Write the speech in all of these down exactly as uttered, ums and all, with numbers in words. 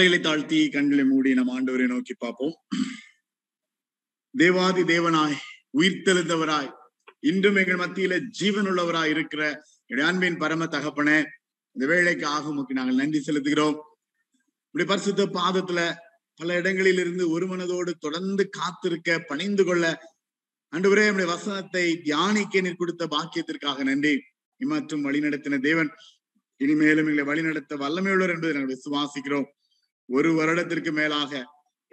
தலைகளை தாழ்த்தி கண்களை மூடி நம் ஆண்டவரை நோக்கி பார்ப்போம். தேவாதி தேவனாய் உயிர்த்தெழுந்தவராய் இன்றும் எங்கள் மத்தியில ஜீவன் உள்ளவராய் இருக்கிற அன்பின் பரம தகப்பனே, இந்த வேலைக்கு ஆகமுக்கு நாங்கள் நன்றி செலுத்துகிறோம். இப்படி பரிசுத்த பாதத்துல பல இடங்களில் இருந்து ஒரு மனதோடு தொடர்ந்து காத்திருக்க பணிந்து கொள்ள ஆண்டவரே நம்முடைய வசனத்தை தியானிக்க நீர் கொடுத்த பாக்கியத்திற்காக நன்றி. இம்மாற்றும் வழிநடத்தின தேவன் இனிமேலும் எங்களை வழிநடத்த வல்லமையுள்ளவர் என்பதை நாங்கள் விசுவாசிக்கிறோம். ஒரு வருடத்திற்கு மேலாக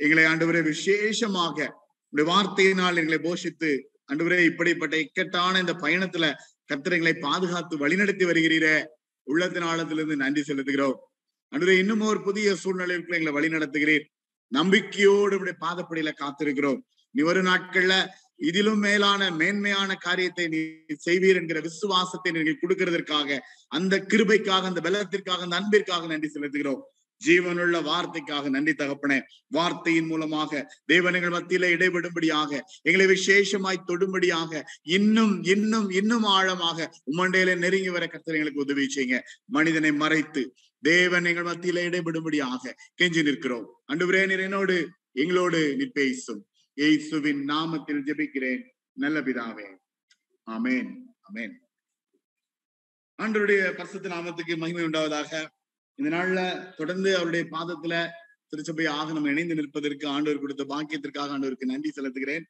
எங்களை ஆண்டவரே விசேஷமாக உங்களுடைய வார்த்தையினால் எங்களை போஷித்து ஆண்டவரே இப்படிப்பட்ட இக்கட்டான இந்த பயணத்துல கர்த்தர் எங்களை பாதுகாத்து வழிநடத்தி வருகிறீரே, உள்ளத்தின் ஆழத்திலிருந்து நன்றி செலுத்துகிறோம். ஆண்டவரே இன்னும் ஒரு புதிய சூழ்நிலைக்குள்ள எங்களை வழி நடத்துகிறீர். நம்பிக்கையோடு உங்களுடைய பாதப்படியில காத்திருக்கிறோம். நீ ஒரு நாட்கள்ல இதிலும் மேலான மேன்மையான காரியத்தை நீ செய்வீர் என்கிற விசுவாசத்தை நீங்கள் கொடுக்கிறதற்காக, அந்த கிருபைக்காக, அந்த பலத்திற்காக, அந்த அன்பிற்காக நன்றி செலுத்துகிறோம். ஜீவனுள்ள வார்த்தைக்காக நன்றி தகப்பனே. வார்த்தையின் மூலமாக தேவனங்கள் மத்தியில இடைபடும்படியாக, எங்களை விசேஷமாய் தொடும்படியாக, இன்னும் இன்னும் இன்னும் ஆழமாக உம்மண்டையில நெருங்கி வர கர்த்தர் எங்களுக்கு உதவி செய்யுங்க. மனிதனை மறைத்து தேவன் எங்கள் மத்தியில இடைபடும்படியாக கெஞ்சி நிற்கிறோம். ஆண்டவரே, நீர் என்னோடு எங்களோடு நீ பேசும். இயேசுவின் நாமத்தில் ஜெபிக்கிறேன் நல்ல பிதாவே, ஆமேன் ஆமேன். ஆண்டவருடைய பரிசுத்த நாமத்துக்கு மகிமை உண்டாவதாக. இந்த நாள்ல தொடர்ந்து அவருடைய பாதத்துல திருச்சபையாக நம்ம இணைந்து நிற்பதற்கு ஆண்டவர் கொடுத்த பாக்கியத்திற்காக ஆண்டவருக்கு நன்றி செலுத்துகிறேன்.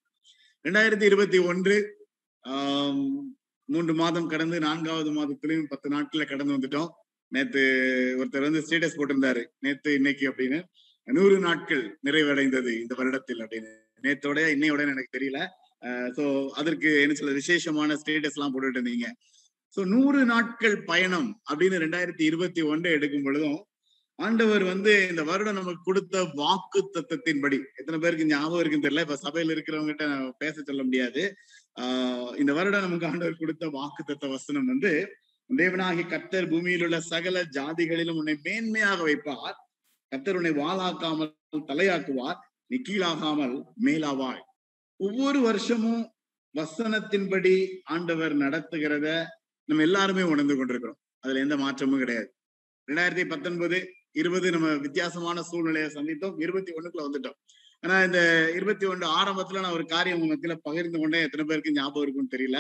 இரண்டாயிரத்தி இருபத்தி ஒன்று ஆஹ் மூன்று மாதம் கடந்து நான்காவது மாதத்திலையும் பத்து நாட்கள்ல கடந்து வந்துட்டோம். நேத்து ஒருத்தர் வந்து ஸ்டேட்டஸ் போட்டிருந்தாரு, நேத்து இன்னைக்கு அப்படின்னு நூறு நாட்கள் நிறைவடைந்தது இந்த வருடத்தில் அப்படின்னு. நேத்தோட இன்னையோட எனக்கு தெரியல. சோ அதற்கு என்ன சில விசேஷமான ஸ்டேட்டஸ் எல்லாம் போட்டுட்டு இருந்தீங்க. சோ நூறு நாட்கள் பயணம் அப்படின்னு ரெண்டாயிரத்தி இருபத்தி ஒன்று எடுக்கும் பொழுதும் ஆண்டவர் வந்து இந்த வருடம் நமக்கு கொடுத்த வாக்கு தத்தத்தின்படி, எத்தனை பேருக்கு ஞாபகம் இருக்குன்னு தெரியல, இப்ப சபையில இருக்கிறவங்ககிட்ட பேச சொல்ல முடியாது. ஆஹ் இந்த வருடம் நமக்கு ஆண்டவர் கொடுத்த வாக்கு தத்த வசனம் வந்து, தேவனாகி கர்த்தர் பூமியில் உள்ள சகல ஜாதிகளிலும் உன்னை மேன்மையாக வைப்பார், கர்த்தர் உன்னை வாளாக்காமல் தலையாக்குவார், நீ கீழாகாமல் மேலாவாய். ஒவ்வொரு வருஷமும் வசனத்தின்படி ஆண்டவர் நடத்துகிறத நம்ம எல்லாருமே உணர்ந்து கொண்டிருக்கிறோம். அதுல எந்த மாற்றமும் கிடையாது. ரெண்டாயிரத்தி பத்தொன்பது இருபது நம்ம வித்தியாசமான சூழ்நிலையை சந்தித்தோம். இருபத்தி ஒண்ணுக்குள்ள வந்துட்டோம். ஆனா இந்த இருபத்தி ஒன்று ஆரம்பத்துல நான் ஒரு காரியம் உங்க மத்தியில பகிர்ந்து கொண்டேன். எத்தனை பேருக்கு ஞாபகம் இருக்குன்னு தெரியல.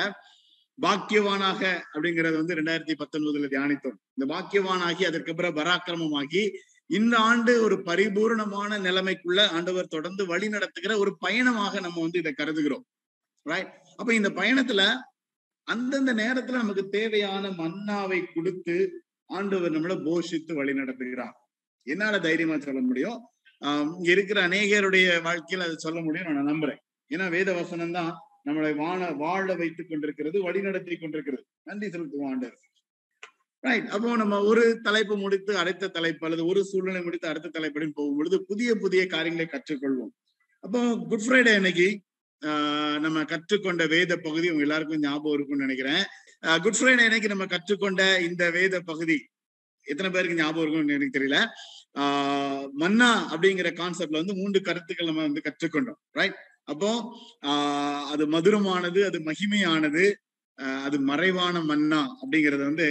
பாக்கியவானாக அப்படிங்கறது வந்து ரெண்டாயிரத்தி பத்தொன்பதுல தியானித்தோம். இந்த பாக்கியவானாகி அதற்கப்புறம் பராக்கிரமமாகி இந்த ஆண்டு ஒரு பரிபூர்ணமான நிலைமைக்குள்ள ஆண்டவர் தொடர்ந்து வழி நடத்துகிற ஒரு பயணமாக நம்ம வந்து இதை கருதுகிறோம். ரைட்? அப்ப இந்த பயணத்துல அந்தந்த நேரத்துல நமக்கு தேவையான மன்னாவை கொடுத்து ஆண்டவர் நம்மள போஷித்து வழி நடத்துகிறார். என்னால தைரியமா சொல்ல முடியும். ஆஹ் இங்க இருக்கிற அநேகருடைய வாழ்க்கையில அதை சொல்ல முடியும் நான் நம்புறேன். ஏன்னா வேத வசனம் தான் நம்மளை வாழ வாழ வைத்துக் கொண்டிருக்கிறது, வழி நடத்தி கொண்டிருக்கிறது. நன்றி செலுத்துவோம் ஆண்டவர். ரைட்? அப்போ நம்ம ஒரு தலைப்பு முடித்து அடுத்த தலைப்பு, அல்லது ஒரு சூழ்நிலை முடித்து அடுத்த தலைப்படின்னு போகும் பொழுது புதிய புதிய காரியங்களை கற்றுக்கொள்வோம். அப்போ குட் ஃப்ரைடே அன்னைக்கு ஆஹ் நம்ம கற்றுக்கொண்ட வேத பகுதி உங்க எல்லாருக்கும் ஞாபகம் இருக்கும்னு நினைக்கிறேன். குட் ஃப்ரைடே அன்னைக்கு நம்ம கற்றுக்கொண்ட இந்த வேத பகுதி எத்தனை பேருக்கு ஞாபகம் இருக்கும்னு எனக்கு தெரியல. ஆஹ் மன்னா அப்படிங்கிற கான்செப்ட்ல வந்து மூன்று கருத்துக்கள் நம்ம வந்து கற்றுக்கொண்டோம். ரைட்? அப்போ ஆஹ் அது மதுரமானது, அது மகிமையானது, அது மறைவான மன்னா அப்படிங்கறத வந்து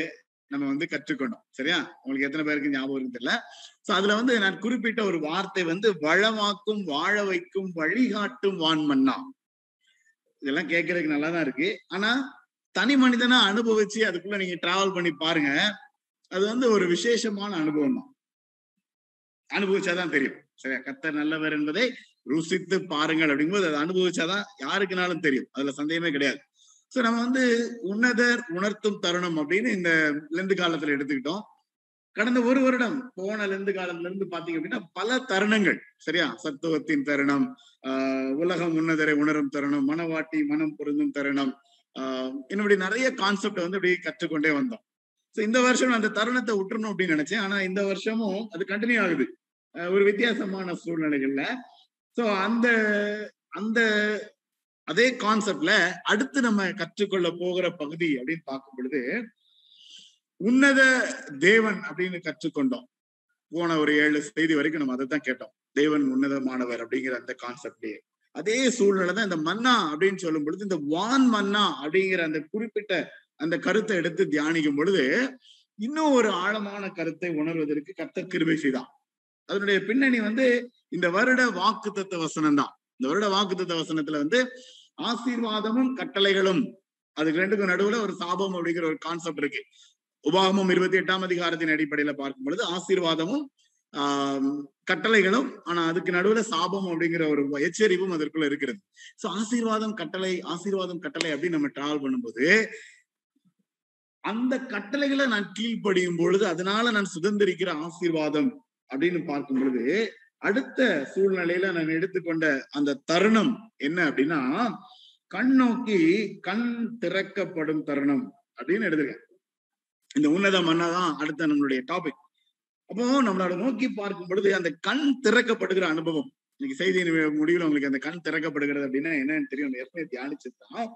நம்ம வந்து கற்றுக்கணும். சரியா? உங்களுக்கு எத்தனை பேருக்கு ஞாபகம் இருக்கு தெரியல. சோ அதுல வந்து நான் குறிப்பிட்ட ஒரு வார்த்தை வந்து வளமாக்கும், வாழ வைக்கும், வழிகாட்டும் வான்மன்னா. இதெல்லாம் கேட்கறதுக்கு நல்லாதான் இருக்கு. ஆனா தனி மனிதனா அனுபவிச்சு அதுக்குள்ள நீங்க டிராவல் பண்ணி பாருங்க. அது வந்து ஒரு விசேஷமான அனுபவம் தான். அனுபவிச்சாதான் தெரியும். சரியா? கர்த்தர் நல்லவர் என்பதை ருசித்து பாருங்கள் அப்படிங்கும்போது அதை அனுபவிச்சாதான் யாருக்குனாலும் தெரியும். அதுல சந்தேகமே கிடையாது. சோ நம்ம வந்து உன்னதர் உணர்த்தும் தருணம் அப்படின்னு இந்த லெந்து காலத்துல எடுத்துக்கிட்டோம். கடந்த ஒரு வருடம் போன லெந்து காலத்துல இருந்து பாத்தீங்க அப்படின்னா பல தருணங்கள். சரியா? சத்துவத்தின் தருணம், ஆஹ் உலகம் உன்னதரை உணரும் தருணம், மனவாட்டி மனம் பொருந்தும் தருணம், ஆஹ் என்னுடைய நிறைய கான்செப்ட் வந்து அப்படி கற்றுக்கொண்டே வந்தோம். சோ இந்த வருஷம் அந்த தருணத்தை விட்டுறணும் அப்படின்னு நினைச்சேன். ஆனா இந்த வருஷமும் அது கண்டினியூ ஆகுது ஒரு வித்தியாசமான சூழ்நிலைகள்ல. சோ அந்த அந்த அதே கான்செப்ட்ல அடுத்து நம்ம கற்றுக்கொள்ள போகிற பகுதி அப்படின்னு பார்க்கும் பொழுது, உன்னத தேவன் அப்படின்னு கற்றுக்கொண்டோம். போன ஒரு ஏழு செய்தி வரைக்கும் நம்ம அதை தான் கேட்டோம். தேவன் உன்னதமானவர் அப்படிங்கிற அந்த கான்செப்ட்லயே அதே சூழ்நிலை தான் இந்த மன்னா அப்படின்னு சொல்லும் பொழுது, இந்த வான் மன்னா அப்படிங்கிற அந்த குறிப்பிட்ட அந்த கருத்தை எடுத்து தியானிக்கும் பொழுது இன்னும் ஒரு ஆழமான கருத்தை உணர்வதற்கு கர்த்தர் கிருபை செய்தான். அதனுடைய பின்னணி வந்து இந்த வருட வாக்குத்தத்த வசனம் தான். இந்த வருட வாக்குத்தத்த வசனத்துல வந்து ஆசீர்வாதமும் கட்டளைகளும் அதுக்கு ரெண்டுக்கும் நடுவுல ஒரு சாபம் அப்படிங்கிற ஒரு கான்செப்ட் இருக்கு. உபாகமும் இருபத்தி எட்டாம் அதிகாரத்தின் அடிப்படையில பார்க்கும் பொழுது ஆசீர்வாதமும் ஆஹ் கட்டளைகளும், ஆனா அதுக்கு நடுவுல சாபம் அப்படிங்கிற ஒரு எச்சரிப்பும் அதற்குள்ள இருக்கிறது. சோ ஆசீர்வாதம் கட்டளை ஆசீர்வாதம் கட்டளை அப்படின்னு நம்ம டிராவல் பண்ணும்போது அந்த கட்டளைகளை நான் கீழ்ப்படியும் பொழுது அதனால நான் சுதந்திரிக்கிற ஆசீர்வாதம் அப்படின்னு பார்க்கும் பொழுது அடுத்த சூழ்நிலையில நான் எடுத்துக்கொண்ட அந்த தருணம் என்ன அப்படின்னா கண்ணோக்கி கண் திறக்கப்படும் தருணம் அப்படின்னு எடுத்துருக்கேன். இந்த உன்னதம் அண்ணாதான் அடுத்த நம்மளுடைய டாபிக். அப்போ நம்மளோட நோக்கி பார்க்கும் பொழுது அந்த கண் திறக்கப்படுகிற அனுபவம், இன்னைக்கு செய்தியின் முடிவில் உங்களுக்கு அந்த கண் திறக்கப்படுகிறது அப்படின்னா என்னன்னு தெரியும், ஏற்கனவே தியானிச்சுதான்.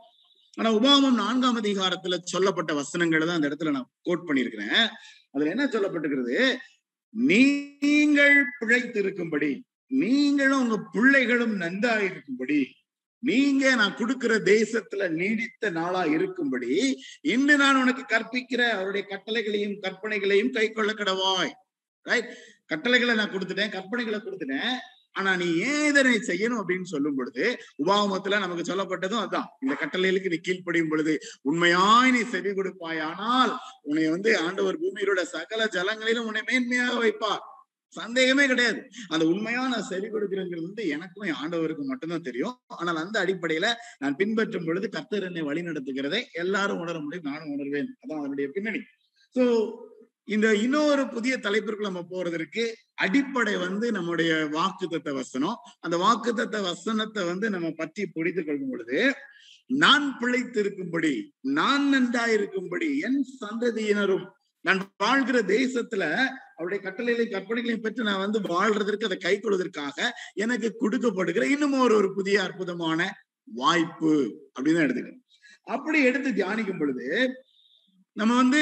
ஆனா உபாகமம் நான்காம் அதிகாரத்துல சொல்லப்பட்ட வசனங்களை தான் அந்த இடத்துல நான் கோட் பண்ணியிருக்கிறேன். அதுல என்ன சொல்லப்பட்டிருக்கிறது, நீங்கள் பிழைத்திருக்கும்படி, நீங்களும் உங்க பிள்ளைகளும் நன்றா இருக்கும்படி, நீங்க நான் கொடுக்கிற தேசத்துல நீடித்த நாளா இருக்கும்படி இன்று நான் உனக்கு கற்பிக்கிற அவருடைய கட்டளைகளையும் கற்பனைகளையும் கை கொள்ள கடவாய். ரைட், கட்டளைகளை நான் கொடுத்துட்டேன், கற்பனைகளை கொடுத்துட்டேன், ஆனா நீ ஏன் இதனை செய்யணும் அப்படின்னு சொல்லும் பொழுது உபாகமத்துல நமக்கு சொல்லப்பட்டதும் அதான். இந்த கட்டளைகளுக்கு நீ கீழ்ப்படியும் பொழுது உண்மையாய் நீ செவி கொடுப்பாய், ஆனால் உன்னை வந்து ஆண்டவர் பூமியோட சகல ஜலங்களிலும் உன்னை மேன்மையாக வைப்பார், சந்தேகமே கிடையாது. அந்த உண்மையா நான் செவி கொடுக்கிறேங்கிறது வந்து எனக்கும் என் ஆண்டவருக்கும் மட்டும்தான் தெரியும். ஆனால் அந்த அடிப்படையில நான் பின்பற்றும் பொழுது கர்த்தர் என்னை வழி நடத்துகிறதை எல்லாரும் உணர முடியும், நானும் உணர்வேன். அதான் அதனுடைய பின்னணி. சோ இந்த இன்னொரு புதிய தலைப்பிற்குள்ள நம்ம போறதற்கு அடிப்படை வந்து நம்முடைய வாக்குத்தத்த வசனம். அந்த வாக்குத்தத்த வசனத்தை வந்து நம்ம பற்றி புரிந்து கொள்ளும் பொழுது நான் பிழைத்திருக்கும்படி, நான் நன்றாயிருக்கும்படி, என் சந்ததியினரும் நான் வாழ்கிற தேசத்துல அவருடைய கட்டளைகளையும் கற்பனைகளையும் பெற்று நான் வந்து வாழ்றதற்கு அதை கை கொள்வதற்காக எனக்கு கொடுக்கப்படுகிற இன்னும் ஒரு ஒரு புதிய அற்புதமான வாய்ப்பு அப்படின்னு எடுத்துக்கணும். அப்படி எடுத்து தியானிக்கும் பொழுது நம்ம வந்து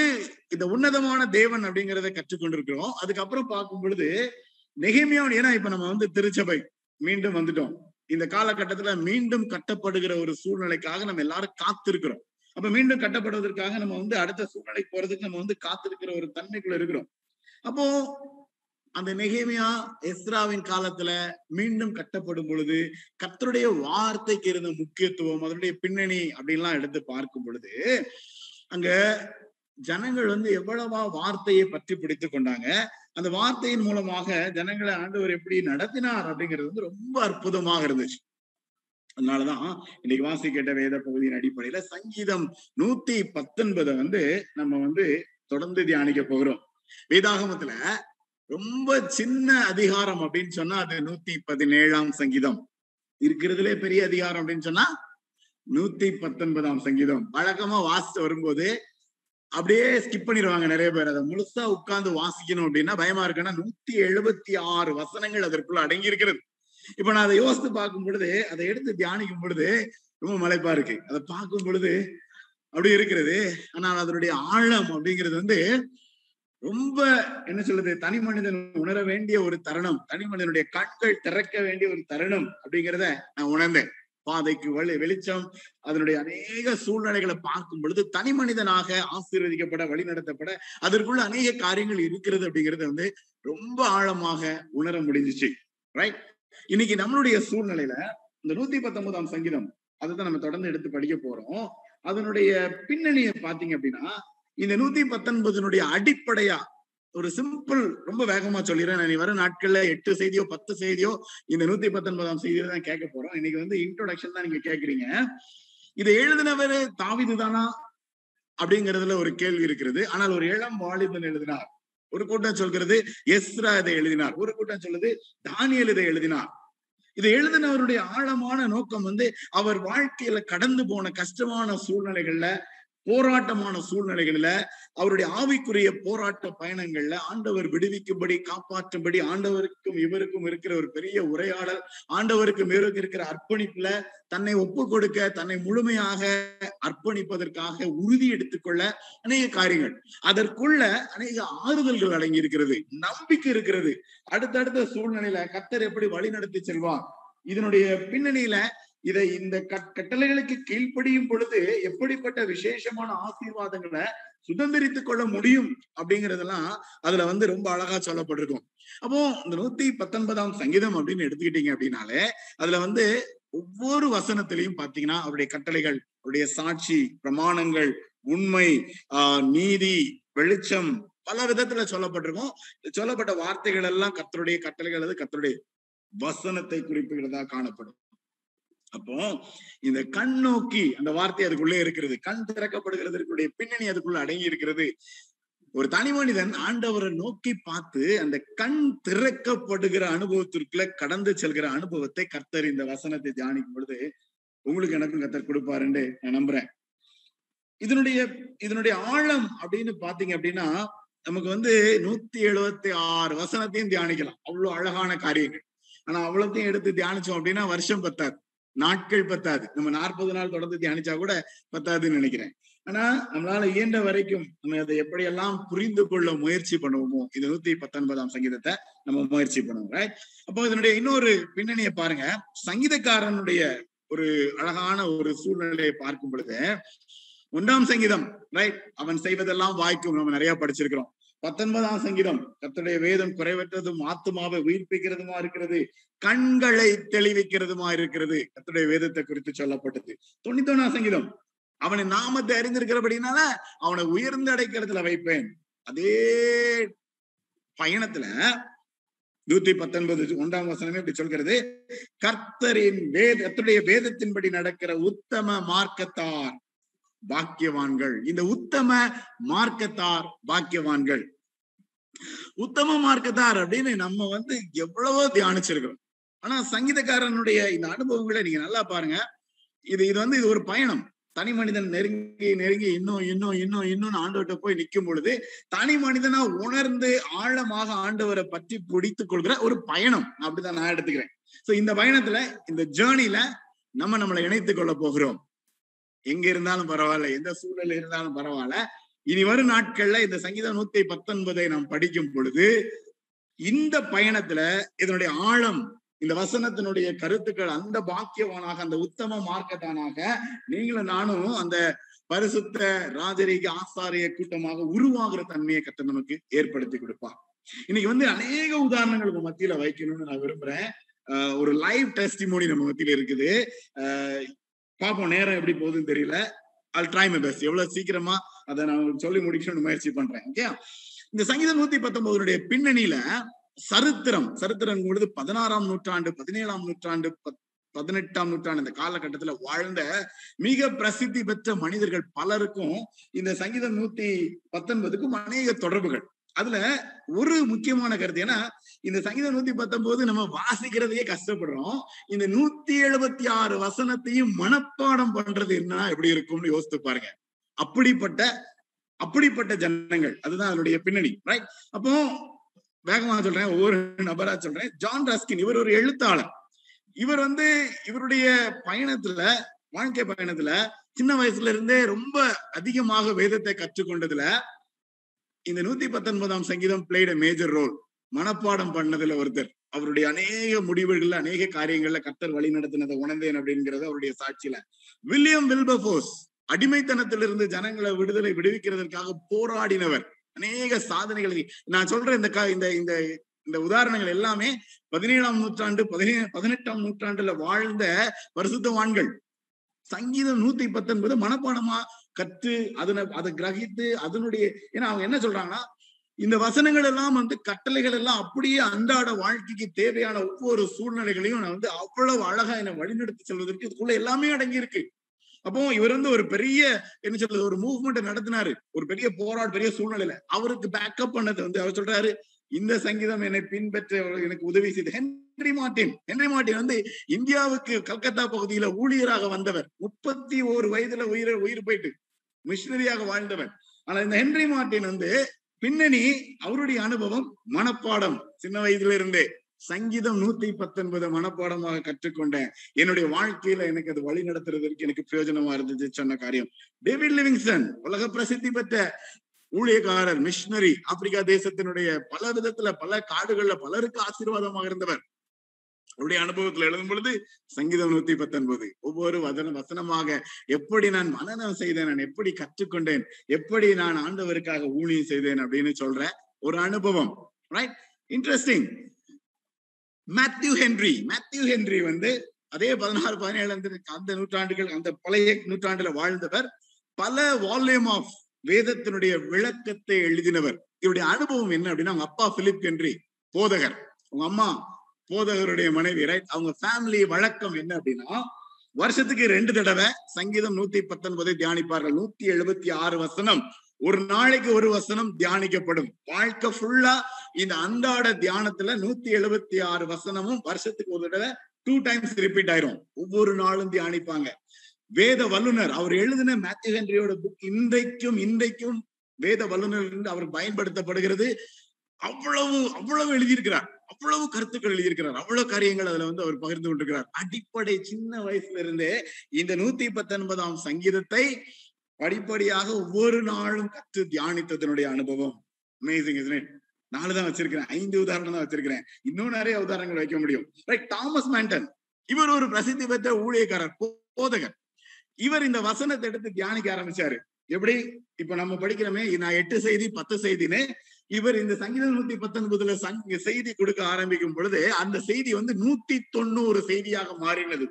இந்த உன்னதமான தேவன் அப்படிங்கிறத கற்றுக்கொண்டிருக்கிறோம். அதுக்கப்புறம் பார்க்கும் பொழுது நெகேமியாவோட, ஏன்னா இப்ப நம்ம வந்து திருச்சபை மீண்டும் வந்துட்டோம், இந்த காலகட்டத்துல மீண்டும் கட்டப்படுகிற ஒரு சூழ்நிலைக்காக நம்ம எல்லாரும் காத்திருக்கிறோம். அப்ப மீண்டும் கட்டப்படுவதற்காக நம்ம வந்து அடுத்த சூழ்நிலைக்கு போறதுக்கு நம்ம வந்து காத்திருக்கிற ஒரு தன்மைக்குள்ள இருக்கிறோம். அப்போ அந்த நெகேமியா எஸ்ராவின் காலத்துல மீண்டும் கட்டப்படும் பொழுது கர்த்தருடைய வார்த்தைக்கு இருந்த முக்கியத்துவம், அதனுடைய பின்னணி அப்படின்லாம் எடுத்து பார்க்கும் பொழுது அங்க ஜனங்கள் வந்து எவ்வளவா வார்த்தையை பற்றி பிடித்து கொண்டாங்க. அந்த வார்த்தையின் மூலமாக ஜனங்களை ஆண்டவர் எப்படி நடத்தினார் அப்படிங்கிறது வந்து ரொம்ப அற்புதமாக இருந்துச்சு. அதனாலதான் இன்னைக்கு வாசி கேட்ட வேத பகுதியின் அடிப்படையில சங்கீதம் நூத்தி பத்தொன்பதை வந்து நம்ம வந்து தொடர்ந்து தியானிக்க போகிறோம். வேதாகமத்துல ரொம்ப சின்ன அதிகாரம் அப்படின்னு சொன்னா அது நூத்தி பதினேழாம் சங்கீதம். இருக்கிறதுலே பெரிய அதிகாரம் அப்படின்னு சொன்னா நூத்தி பத்தொன்பதாம் சங்கீதம். வழக்கமா வாசிச்சு வரும்போது அப்படியே ஸ்கிப் பண்ணிடுவாங்க நிறைய பேர். அதை முழுசா உட்கார்ந்து வாசிக்கணும் அப்படின்னா பயமா இருக்குன்னா நூத்தி எழுபத்தி ஆறு வசனங்கள் அதற்குள்ள அடங்கி இருக்கிறது. இப்ப நான் அதை யோசித்து பார்க்கும் பொழுது, அதை எடுத்து தியானிக்கும் பொழுது ரொம்ப மலைப்பா இருக்கு. அதை பார்க்கும் பொழுது அப்படி இருக்கிறது. ஆனால் அதனுடைய ஆழம் அப்படிங்கிறது வந்து ரொம்ப என்ன சொல்றது, தனி மனிதன் உணர வேண்டிய ஒரு தருணம், தனி மனிதனுடைய கண்கள் திறக்க வேண்டிய ஒரு தருணம் அப்படிங்கிறத நான் உணர்ந்தேன். பாதைக்கு வலி வெளிச்சம், அதனுடைய அநேக சூழ்நிலைகளை பார்க்கும் பொழுது தனி மனிதனாக ஆசீர்வதிக்கப்பட வழி நடத்தப்பட அதற்குள்ள அநேக காரியங்கள் இருக்கிறது அப்படிங்கறத வந்து ரொம்ப ஆழமாக உணர முடிஞ்சிச்சு. ரைட், இன்னைக்கு நம்மளுடைய சூழ்நிலையில இந்த நூத்தி பத்தொன்பதாம் சங்கீதம் அதுதான் நம்ம தொடர்ந்து எடுத்து படிக்க போறோம். அதனுடைய பின்னணியை பாத்தீங்க அப்படின்னா இந்த நூத்தி பத்தொன்பதுனுடைய அடிப்படையா ஒரு சிம்பிள், ரொம்ப வேகமா சொல்லிடுறேன். நான் வர நாட்கள்ல எட்டு செய்தியோ பத்து செய்தியோ இந்த நூத்தி பத்தொன்பதாம் செய்தியில தான் கேட்க போறோம். இன்னைக்கு வந்து இன்ட்ரோடக்ஷன் தான் நீங்க கேக்குறீங்க. இதை எழுதினவர் தாவீது தானா அப்படிங்கிறதுல ஒரு கேள்வி இருக்கிறது. ஆனால் ஒரு இளம் வாலிபன் எழுதினார். ஒரு கூட்டம் சொல்கிறது எஸ்ரா இதை எழுதினார், ஒரு கூட்டம் சொல்லுது தானியேல் இதை எழுதினார். இதை எழுதினவருடைய ஆழமான நோக்கம் வந்து அவர் வாழ்க்கையில கடந்து போன கஷ்டமான சூழ்நிலைகள்ல, போராட்டமான சூழ்நிலைகள்ல, அவருடைய ஆவிக்குரிய போராட்ட பயணங்கள்ல ஆண்டவர் விடுவிக்கும்படி காப்பாற்றும்படி ஆண்டவருக்கும் இவருக்கும் இருக்கிற ஒரு பெரிய உரையாடல், ஆண்டவருக்கும் இவருக்கு இருக்கிற அர்ப்பணிப்புல தன்னை ஒப்பு கொடுக்க, தன்னை முழுமையாக அர்ப்பணிப்பதற்காக உறுதி எடுத்துக்கொள்ள அநேக காரியங்கள், அதற்குள்ள அநேக ஆறுதல்கள் அடங்கி இருக்கிறது, நம்பிக்கை இருக்கிறது. அடுத்தடுத்த சூழ்நிலையில கர்த்தர் எப்படி வழி நடத்தி செல்வார், இதனுடைய பின்னணியில இதை இந்த கட்டளைகளுக்கு கீழ்ப்படியும் பொழுது எப்படிப்பட்ட விசேஷமான ஆசீர்வாதங்களை சுதந்திரித்துக் கொள்ள முடியும் அப்படிங்கறதெல்லாம் அதுல வந்து ரொம்ப அழகா சொல்லப்பட்டிருக்கும். அப்போ இந்த நூத்தி பத்தொன்பதாம் சங்கீதம் அப்படின்னு எடுத்துக்கிட்டீங்க அப்படின்னாலே அதுல வந்து ஒவ்வொரு வசனத்திலையும் பாத்தீங்கன்னா அவருடைய கட்டளைகள், அவருடைய சாட்சி, பிரமாணங்கள், உண்மை, ஆஹ் நீதி, வெளிச்சம் பல விதத்துல சொல்லப்பட்டிருக்கும். சொல்லப்பட்ட வார்த்தைகள் எல்லாம் கர்த்தருடைய கட்டளைகள் அல்லது கர்த்தருடைய வசனத்தை குறிப்பிடுகிறதா காணப்படும். அப்போ இந்த கண் நோக்கி அந்த வார்த்தை அதுக்குள்ளே இருக்கிறது, கண் திறக்கப்படுகிறதுக்குடைய பின்னணி அதுக்குள்ள அடங்கி இருக்கிறது. ஒரு தனி மனிதன் ஆண்டவரை நோக்கி பார்த்து அந்த கண் திறக்கப்படுகிற அனுபவத்திற்குள்ள கடந்து செல்கிற அனுபவத்தை கர்த்தர் இந்த வசனத்தை தியானிக்கும் பொழுது உங்களுக்கு எனக்கும் கர்த்தர் கொடுப்பாருன்னு நான் நம்புறேன். இதனுடைய இதனுடைய ஆழம் அப்படின்னு பாத்தீங்க அப்படின்னா நமக்கு வந்து நூத்தி எழுபத்தி ஆறு வசனத்தையும் தியானிக்கலாம், அவ்வளவு அழகான காரியங்கள். ஆனா அவ்வளத்தையும் எடுத்து தியானிச்சோம் அப்படின்னா வருஷம் பத்தாது, நாட்கள் பத்தாது. நம்ம நாற்பது நாள் தொடர்ந்து தியானிச்சா கூட பத்தாதுன்னு நினைக்கிறேன். ஆனா நம்மளால இயன்ற வரைக்கும் நம்ம அதை எப்படியெல்லாம் புரிந்து கொள்ள முயற்சி பண்ணுவோமோ இந்த நூத்தி பத்தொன்பதாம் சங்கீதத்தை நம்ம முயற்சி பண்ணுவோம், ரைட்? அப்போ இதனுடைய இன்னொரு பின்னணியை பாருங்க. சங்கீதக்காரனுடைய ஒரு அழகான ஒரு சூழ்நிலையை பார்க்கும் பொழுது ஒன்றாம் சங்கீதம், ரைட், அவன் செய்வதெல்லாம் வாய்க்கும், நம்ம நிறைய படிச்சிருக்கிறோம். பத்தொன்பதாம் சங்கீதம், கர்த்தருடைய வேதம் குறைவற்றதும் ஆத்துமாவை உயிர்ப்பிக்கிறதுமா இருக்கிறது, கண்களை தெளிவிக்கிறதுமா இருக்கிறது, கர்த்தருடைய வேதத்தை குறித்து சொல்லப்பட்டது. தொண்ணூத்தி ஒன்னாம் சங்கீதம், அவனை நாமத்தை அறிந்திருக்கிறபடினால அவனை உயர்ந்து அடைக்கிறதுல வைப்பேன். அதே பயணத்துல நூத்தி பத்தொன்பது ஒன்றாம் வசனமே இப்படி சொல்கிறது, கர்த்தரின் வேத கர்த்தருடைய வேதத்தின்படி நடக்கிற உத்தம மார்க்கத்தார் பாக்கியவான்கள். இந்த உத்தம மார்க்கத்தார் பாக்கியவான்கள், உத்தம மார்க்கத்தார் அப்படின்னு நம்ம வந்து எவ்வளவோ தியானிச்சிருக்கிறோம். ஆனா சங்கீதக்காரனுடைய இந்த அனுபவங்களை நீங்க நல்லா பாருங்க. இது இது வந்து இது ஒரு பயணம். தனி மனிதன் நெருங்கி நெருங்கி இன்னும் இன்னும் இன்னும் இன்னும் ஆண்டவர்கிட்ட போய் நிற்கும் பொழுது தனி மனிதனா உணர்ந்து ஆழமாக ஆண்டவரை பற்றி பிடித்துக் கொள்கிற ஒரு பயணம் அப்படிதான் நான் எடுத்துக்கிறேன். சோ இந்த பயணத்துல, இந்த ஜேர்னில நம்ம நம்மளை இணைத்துக் கொள்ள போகிறோம். எங்க இருந்தாலும் பரவாயில்ல, எந்த சூழல் இருந்தாலும் பரவாயில்ல, இனி வரும் நாட்கள்ல இந்த சங்கீதம் நூத்தி பத்தொன்பதை நாம் படிக்கும் பொழுது இந்த பயணத்துல இதனுடைய ஆழம், இந்த வசனத்தினுடைய கருத்துக்கள், அந்த பாக்கியவானாக, அந்த உத்தம மார்க்கத்தானாக நீங்களும் நானும் அந்த பரிசுத்த ராஜரீக ஆசாரிய கூட்டமாக உருவாகிற தன்மையை கர்த்தர் நமக்கு ஏற்படுத்தி கொடுப்பா. இன்னைக்கு வந்து அநேக உதாரணங்கள் உங்க மத்தியில வைக்கணும்னு நான் விரும்புறேன். அஹ் ஒரு லைவ் டெஸ்டிமோனி நம்ம மத்தியில இருக்குது. அஹ் பாப்போம் நேரம் எப்படி போகுதுன்னு தெரியல. I'll try my best. எவ்வளவு சீக்கிரமா அதை நான் சொல்லி முடிக்கணும்னு முயற்சி பண்றேன். ஓகே, இந்த சங்கீதம் நூத்தி பத்தொன்பதுடைய பின்னணியில சரித்திரம் சரித்திரம் பொழுது பதினாறாம் நூற்றாண்டு, பதினேழாம் நூற்றாண்டு, பதினெட்டாம் நூற்றாண்டு இந்த காலகட்டத்துல வாழ்ந்த மிக பிரசித்தி பெற்ற மனிதர்கள் பலருக்கும் இந்த சங்கீதம் நூத்தி பத்தொன்பதுக்கும் அநேக தொடர்புகள். அதுல ஒரு முக்கியமான கருத்து, ஏன்னா இந்த சங்கீதம் நூத்தி பத்தொன்பது நம்ம வாசிக்கிறதையே கஷ்டப்படுறோம். இந்த நூத்தி எழுபத்தி ஆறு வசனத்தையும் மனப்பாடம் பண்றது என்னன்னா எப்படி இருக்கும்னு யோசித்து பாருங்க. அப்படிப்பட்ட அப்படிப்பட்ட ஜனங்கள், அதுதான் அதனுடைய பின்னணி, ரைட்? அப்போ வேகமா சொல்றேன், ஒவ்வொரு நபரா சொல்றேன். ஜான் ரஸ்கின், இவர் ஒரு எழுத்தாளர். இவர் வந்து இவருடைய பயணத்துல, வாழ்க்கை பயணத்துல சின்ன வயசுல இருந்தே ரொம்ப அதிகமாக வேதத்தை கற்றுக்கொண்டதுல இந்த நூத்தி பத்தொன்பதாம் சங்கீதம் பிளேட் அ மேஜர் ரோல். மனப்பாடம் பண்ணதுல ஒருத்தர், அவருடைய அநேக முடிவுகள்ல அநேக காரியங்கள்ல கர்த்தர் வழி நடத்தினதை உணர்ந்தேன் அப்படிங்கிறது அவருடைய சாட்சியில. வில்லியம் வில்பர்ஃபோர்ஸ், அடிமைத்தனத்திலிருந்து ஜனங்களை விடுதலை விடுவிக்கிறதற்காக போராடினவர், அநேக சாதனைகளை. நான் சொல்ற இந்த இந்த இந்த உதாரணங்கள் எல்லாமே பதினேழாம் நூற்றாண்டு பதினே பதினெட்டாம் நூற்றாண்டுல வாழ்ந்த பரிசுத்தவான்கள். சங்கீதம் நூத்தி பத்தொன்பது மனப்பாடமா கற்று அதனை அதை கிரகித்து அதனுடைய, ஏன்னா அவங்க என்ன சொல்றாங்கன்னா, இந்த வசனங்கள் எல்லாம் வந்து கட்டளைகள் எல்லாம் அப்படியே அன்றாட வாழ்க்கைக்கு தேவையான ஒவ்வொரு சூழ்நிலைகளையும் நான் வந்து அவ்வளவு அழகா என்னை வழிநடத்தி செல்வதற்கு இதுக்குள்ள எல்லாமே அடங்கி இருக்கு. அப்போ இவர் வந்து ஒரு பெரிய என்ன சொல்றது, ஒரு மூவ்மெண்ட் நடத்தினாரு, ஒரு பெரிய போராட்ட பெரிய சூழ்நிலையில. அவருக்கு பேக்கப் பண்ணது வந்து அவர் சொல்றாரு, இந்த சங்கீதம் என்னை பின்பற்ற எனக்கு உதவி செய்த ஹென்றி மார்ட்டின். ஹென்றி மார்ட்டின் வந்து இந்தியாவுக்கு கல்கத்தா பகுதியில ஊழியராக வந்தவர். முப்பத்தி ஒரு வயதுல உயிர் உயிர் போயிட்டு மிஷினரியாக வாழ்ந்தவர். ஆனா இந்த ஹென்றி மார்ட்டின் வந்து பின்னணி, அவருடைய அனுபவம் மனப்பாடம். சின்ன வயதுல இருந்தே சங்கீதம் நூத்தி பத்தொன்பது மனப்பாடமாக கற்றுக்கொண்டேன், என்னுடைய வாழ்க்கையில எனக்கு அது வழி நடத்துறதுக்கு எனக்கு பிரயோஜனமா இருந்தது சொன்ன காரியம். டேவிட் லிவிங்ஸ்டன், உலக பிரசித்தி பெற்ற ஊழியக்காரர், மிஷினரி, ஆப்பிரிக்கா தேசத்தினுடைய பல விதத்துல பல காடுகள்ல பலருக்கு ஆசீர்வாதமாக இருந்தவர். அவருடைய அனுபவத்துல எழுதும் பொழுது சங்கீதம் நூத்தி பத்தொன்பது ஒவ்வொரு வசன வசனமாக எப்படி நான் மனநம் செய்தேன், நான் எப்படி கற்றுக்கொண்டேன், எப்படி நான் ஆண்டவருக்காக ஊழியம் செய்தேன் அப்படின்னு சொல்ற ஒரு அனுபவம். Right, interesting. Matthew Henry Matthew Henry வந்து அதே பதினாறு பதினேழு அந்த நூற்றாண்டுகள், அந்த பழைய நூற்றாண்டுல வாழ்ந்தவர், பல வால்யூம் ஆஃப் வேதத்தினுடைய விளக்கத்தை எழுதினவர். இவருடைய அனுபவம் என்ன அப்படின்னா, அவங்க அப்பா பிலிப் ஹென்றி போதகர், அவங்க அம்மா போதகருடைய மனைவி. ரைட், அவங்க ஃபேமிலி வழக்கம் என்ன அப்படின்னா, வருஷத்துக்கு ரெண்டு தடவை சங்கீதம் நூத்தி பத்தொன்பதை தியானிப்பார்கள். நூத்தி எழுபத்தி ஆறு வசனம் ஒரு நாளைக்கு ஒரு வசனம் தியானிக்கப்படும். வாழ்க்கை ஃபுல்லா இந்த அன்றாட தியானத்துல நூத்தி எழுபத்தி ஆறு வசனமும் வருஷத்துக்கு ஒரு தடவை டூ டைம்ஸ் ரிப்பீட் ஆயிரும். ஒவ்வொரு நாளும் தியானிப்பாங்க. வேத வல்லுனர் அவர் எழுதின மேத்யூ ஹென்ரியோட புக் இன்றைக்கும் இன்றைக்கும் வேத வல்லுநர் என்று அவர் பயன்படுத்தப்படுகிறது. அவ்வளவு அவ்வளவு எழுதியிருக்கிறார், அவ்வளவு கருத்துக்கள் எழுதியிருக்கிறார், அவ்வளவு காரியங்கள் அதுல வந்து அவர் பகிர்ந்து கொண்டிருக்கிறார். அடிப்படை சின்ன வயசுல இருந்தே இந்த நூத்தி பத்தொன்பதாம் சங்கீதத்தை படிப்படியாக ஒவ்வொரு நாளும் கற்று தியானித்ததனுடைய அனுபவம். Amazing isn't it. நாலு தான் வச்சிருக்கிறேன், ஐந்து உதாரணம் தான் வச்சிருக்கிறேன், இன்னும் நிறைய உதாரணங்கள் வைக்க முடியும். ரைட், தாமஸ் மேண்டன், இவர் ஒரு பிரசித்தி பெற்ற ஊழியக்காரர் போதகர். இவர் இந்த வசனத்தை எடுத்து தியானிக்க ஆரம்பிச்சாரு. எப்படி இப்ப நம்ம படிக்கிறோமே, நான் எட்டு செய்தி பத்து செய்தின்னு இவர் இந்த சங்கீதம் நூத்தி பத்தொன்பதுல சங்க செய்தி கொடுக்க ஆரம்பிக்கும் பொழுது அந்த செய்தி வந்து நூத்தி தொண்ணூறு செய்தியாக மாறினது.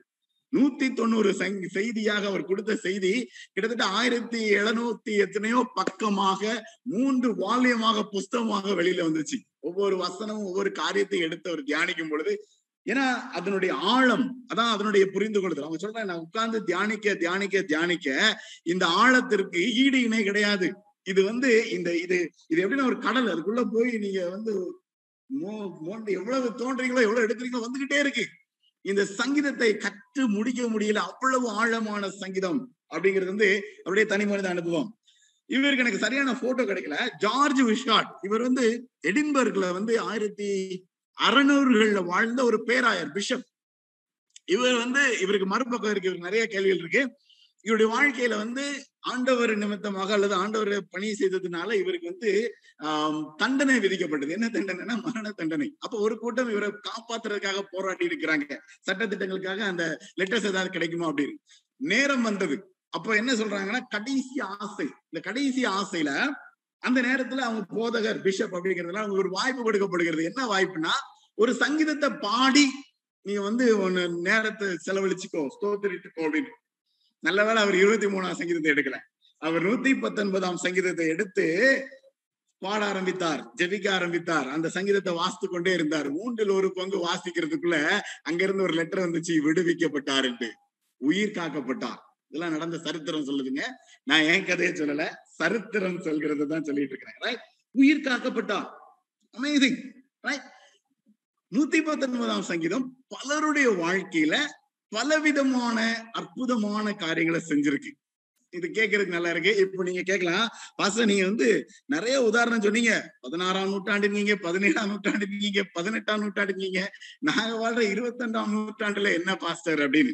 நூத்தி தொண்ணூறு செய்தியாக அவர் கொடுத்த செய்தி கிட்டத்தட்ட ஆயிரத்தி எழுநூத்தி எத்தனையோ பக்கமாக மூன்று வால்யமாக புஸ்தகமாக வெளியில வந்துச்சு. ஒவ்வொரு வசனமும் ஒவ்வொரு காரியத்தை எடுத்து அவர் தியானிக்கும் பொழுது, ஏன்னா அதனுடைய ஆழம், அதான் அதனுடைய புரிந்து கொள்ளுதல். அவங்க சொல்றேன், நான் உட்கார்ந்து தியானிக்க தியானிக்க தியானிக்க இந்த ஆழத்திற்கு ஈடு இணை கிடையாது. இது வந்து இந்த இது இது எப்படின்னா ஒரு கடல், அதுக்குள்ள போய் நீங்க வந்து மோ மோண்டு எவ்வளவு தோன்றீங்களோ எவ்வளவு எடுக்கிறீங்களோ வந்துகிட்டே இருக்கு. இந்த சங்கீதத்தை கற்று முடிக்க முடியல, அவ்வளவு ஆழமான சங்கீதம் அப்படிங்கிறது வந்து அப்படியே தனி மனித அனுபவம். இவருக்கு எனக்கு சரியான போட்டோ கிடைக்கல. ஜார்ஜ் விஷாட், இவர் வந்து எடின்பர்க்ல வந்து ஆயிரத்தி அறநூறுகள்ல வாழ்ந்த ஒரு பேராயர், பிஷப். இவர் வந்து இவருக்கு மறுபக்கம் இருக்கு, இவருக்கு நிறைய கேள்விகள் இருக்கு. இவருடைய வாழ்க்கையில வந்து ஆண்டவர் நிமித்தமாக அல்லது ஆண்டவர் பணி செய்ததுனால இவருக்கு வந்து ஆஹ் தண்டனை விதிக்கப்பட்டது. என்ன தண்டனைனா, மரண தண்டனை. அப்ப ஒரு கூட்டம் இவரை காப்பாத்துறதுக்காக போராடி இருக்கிறாங்க, சட்டத்திட்டங்களுக்காக. அந்த லெட்டர்ஸ் ஏதாவது கிடைக்குமா அப்படின்னு நேரம் வந்தது. அப்ப என்ன சொல்றாங்கன்னா, கடைசி ஆசை. இந்த கடைசி ஆசையில அந்த நேரத்துல அவங்க போதகர் பிஷப் அப்படிங்கிறதுனால அவங்க ஒரு வாய்ப்பு கொடுக்கப்படுகிறது. என்ன வாய்ப்புனா, ஒரு சங்கீதத்தை பாடி நீங்க வந்து ஒன்னு நேரத்தை செலவழிச்சுக்கோ, ஸ்தோத்திரிட்டுக்கோ அப்படின்னு. நல்லவேளை அவர் இருபத்தி மூணாம் சங்கீதத்தை எடுக்கல, அவர் நூத்தி பத்தொன்பதாம் சங்கீதத்தை எடுத்து பாட ஆரம்பித்தார், ஜெபிக்க ஆரம்பித்தார், அந்த சங்கீதத்தை வாசித்து கொண்டே இருந்தார். மூன்றில் ஒரு பங்கு வாசிக்கிறதுக்குள்ள அங்கிருந்து ஒரு லெட்டர் வந்துச்சு, விடுவிக்கப்பட்டார் என்று, உயிர் காக்கப்பட்டார். இதெல்லாம் நடந்த சரித்திரம் சொல்லுதுங்க, நான் என் கதையை சொல்லல, சரித்திரம் சொல்கிறது தான் சொல்லிட்டு இருக்கிறேன். ரைட், உயிர் காக்கப்பட்டார். அமேசிங். ரைட், நூத்தி பத்தொன்பதாம் சங்கீதம் பலருடைய வாழ்க்கையில பலவிதமான அற்புதமான காரியங்களை செஞ்சிருக்கு. இது கேட்கறதுக்கு நல்லா இருக்கு. இப்ப நீங்க கேட்கலாம், பாஸ்டர் நீங்க வந்து நிறைய உதாரணம் சொன்னீங்க, பதினாறாம் நூற்றாண்டுங்க, பதினேழாம் நூற்றாண்டுங்க, பதினெட்டாம் நூற்றாண்டுங்க, நாங்க வாழ்ற இருபத்தி ரெண்டாம் நூற்றாண்டுல என்ன பாஸ்டர் அப்படின்னு.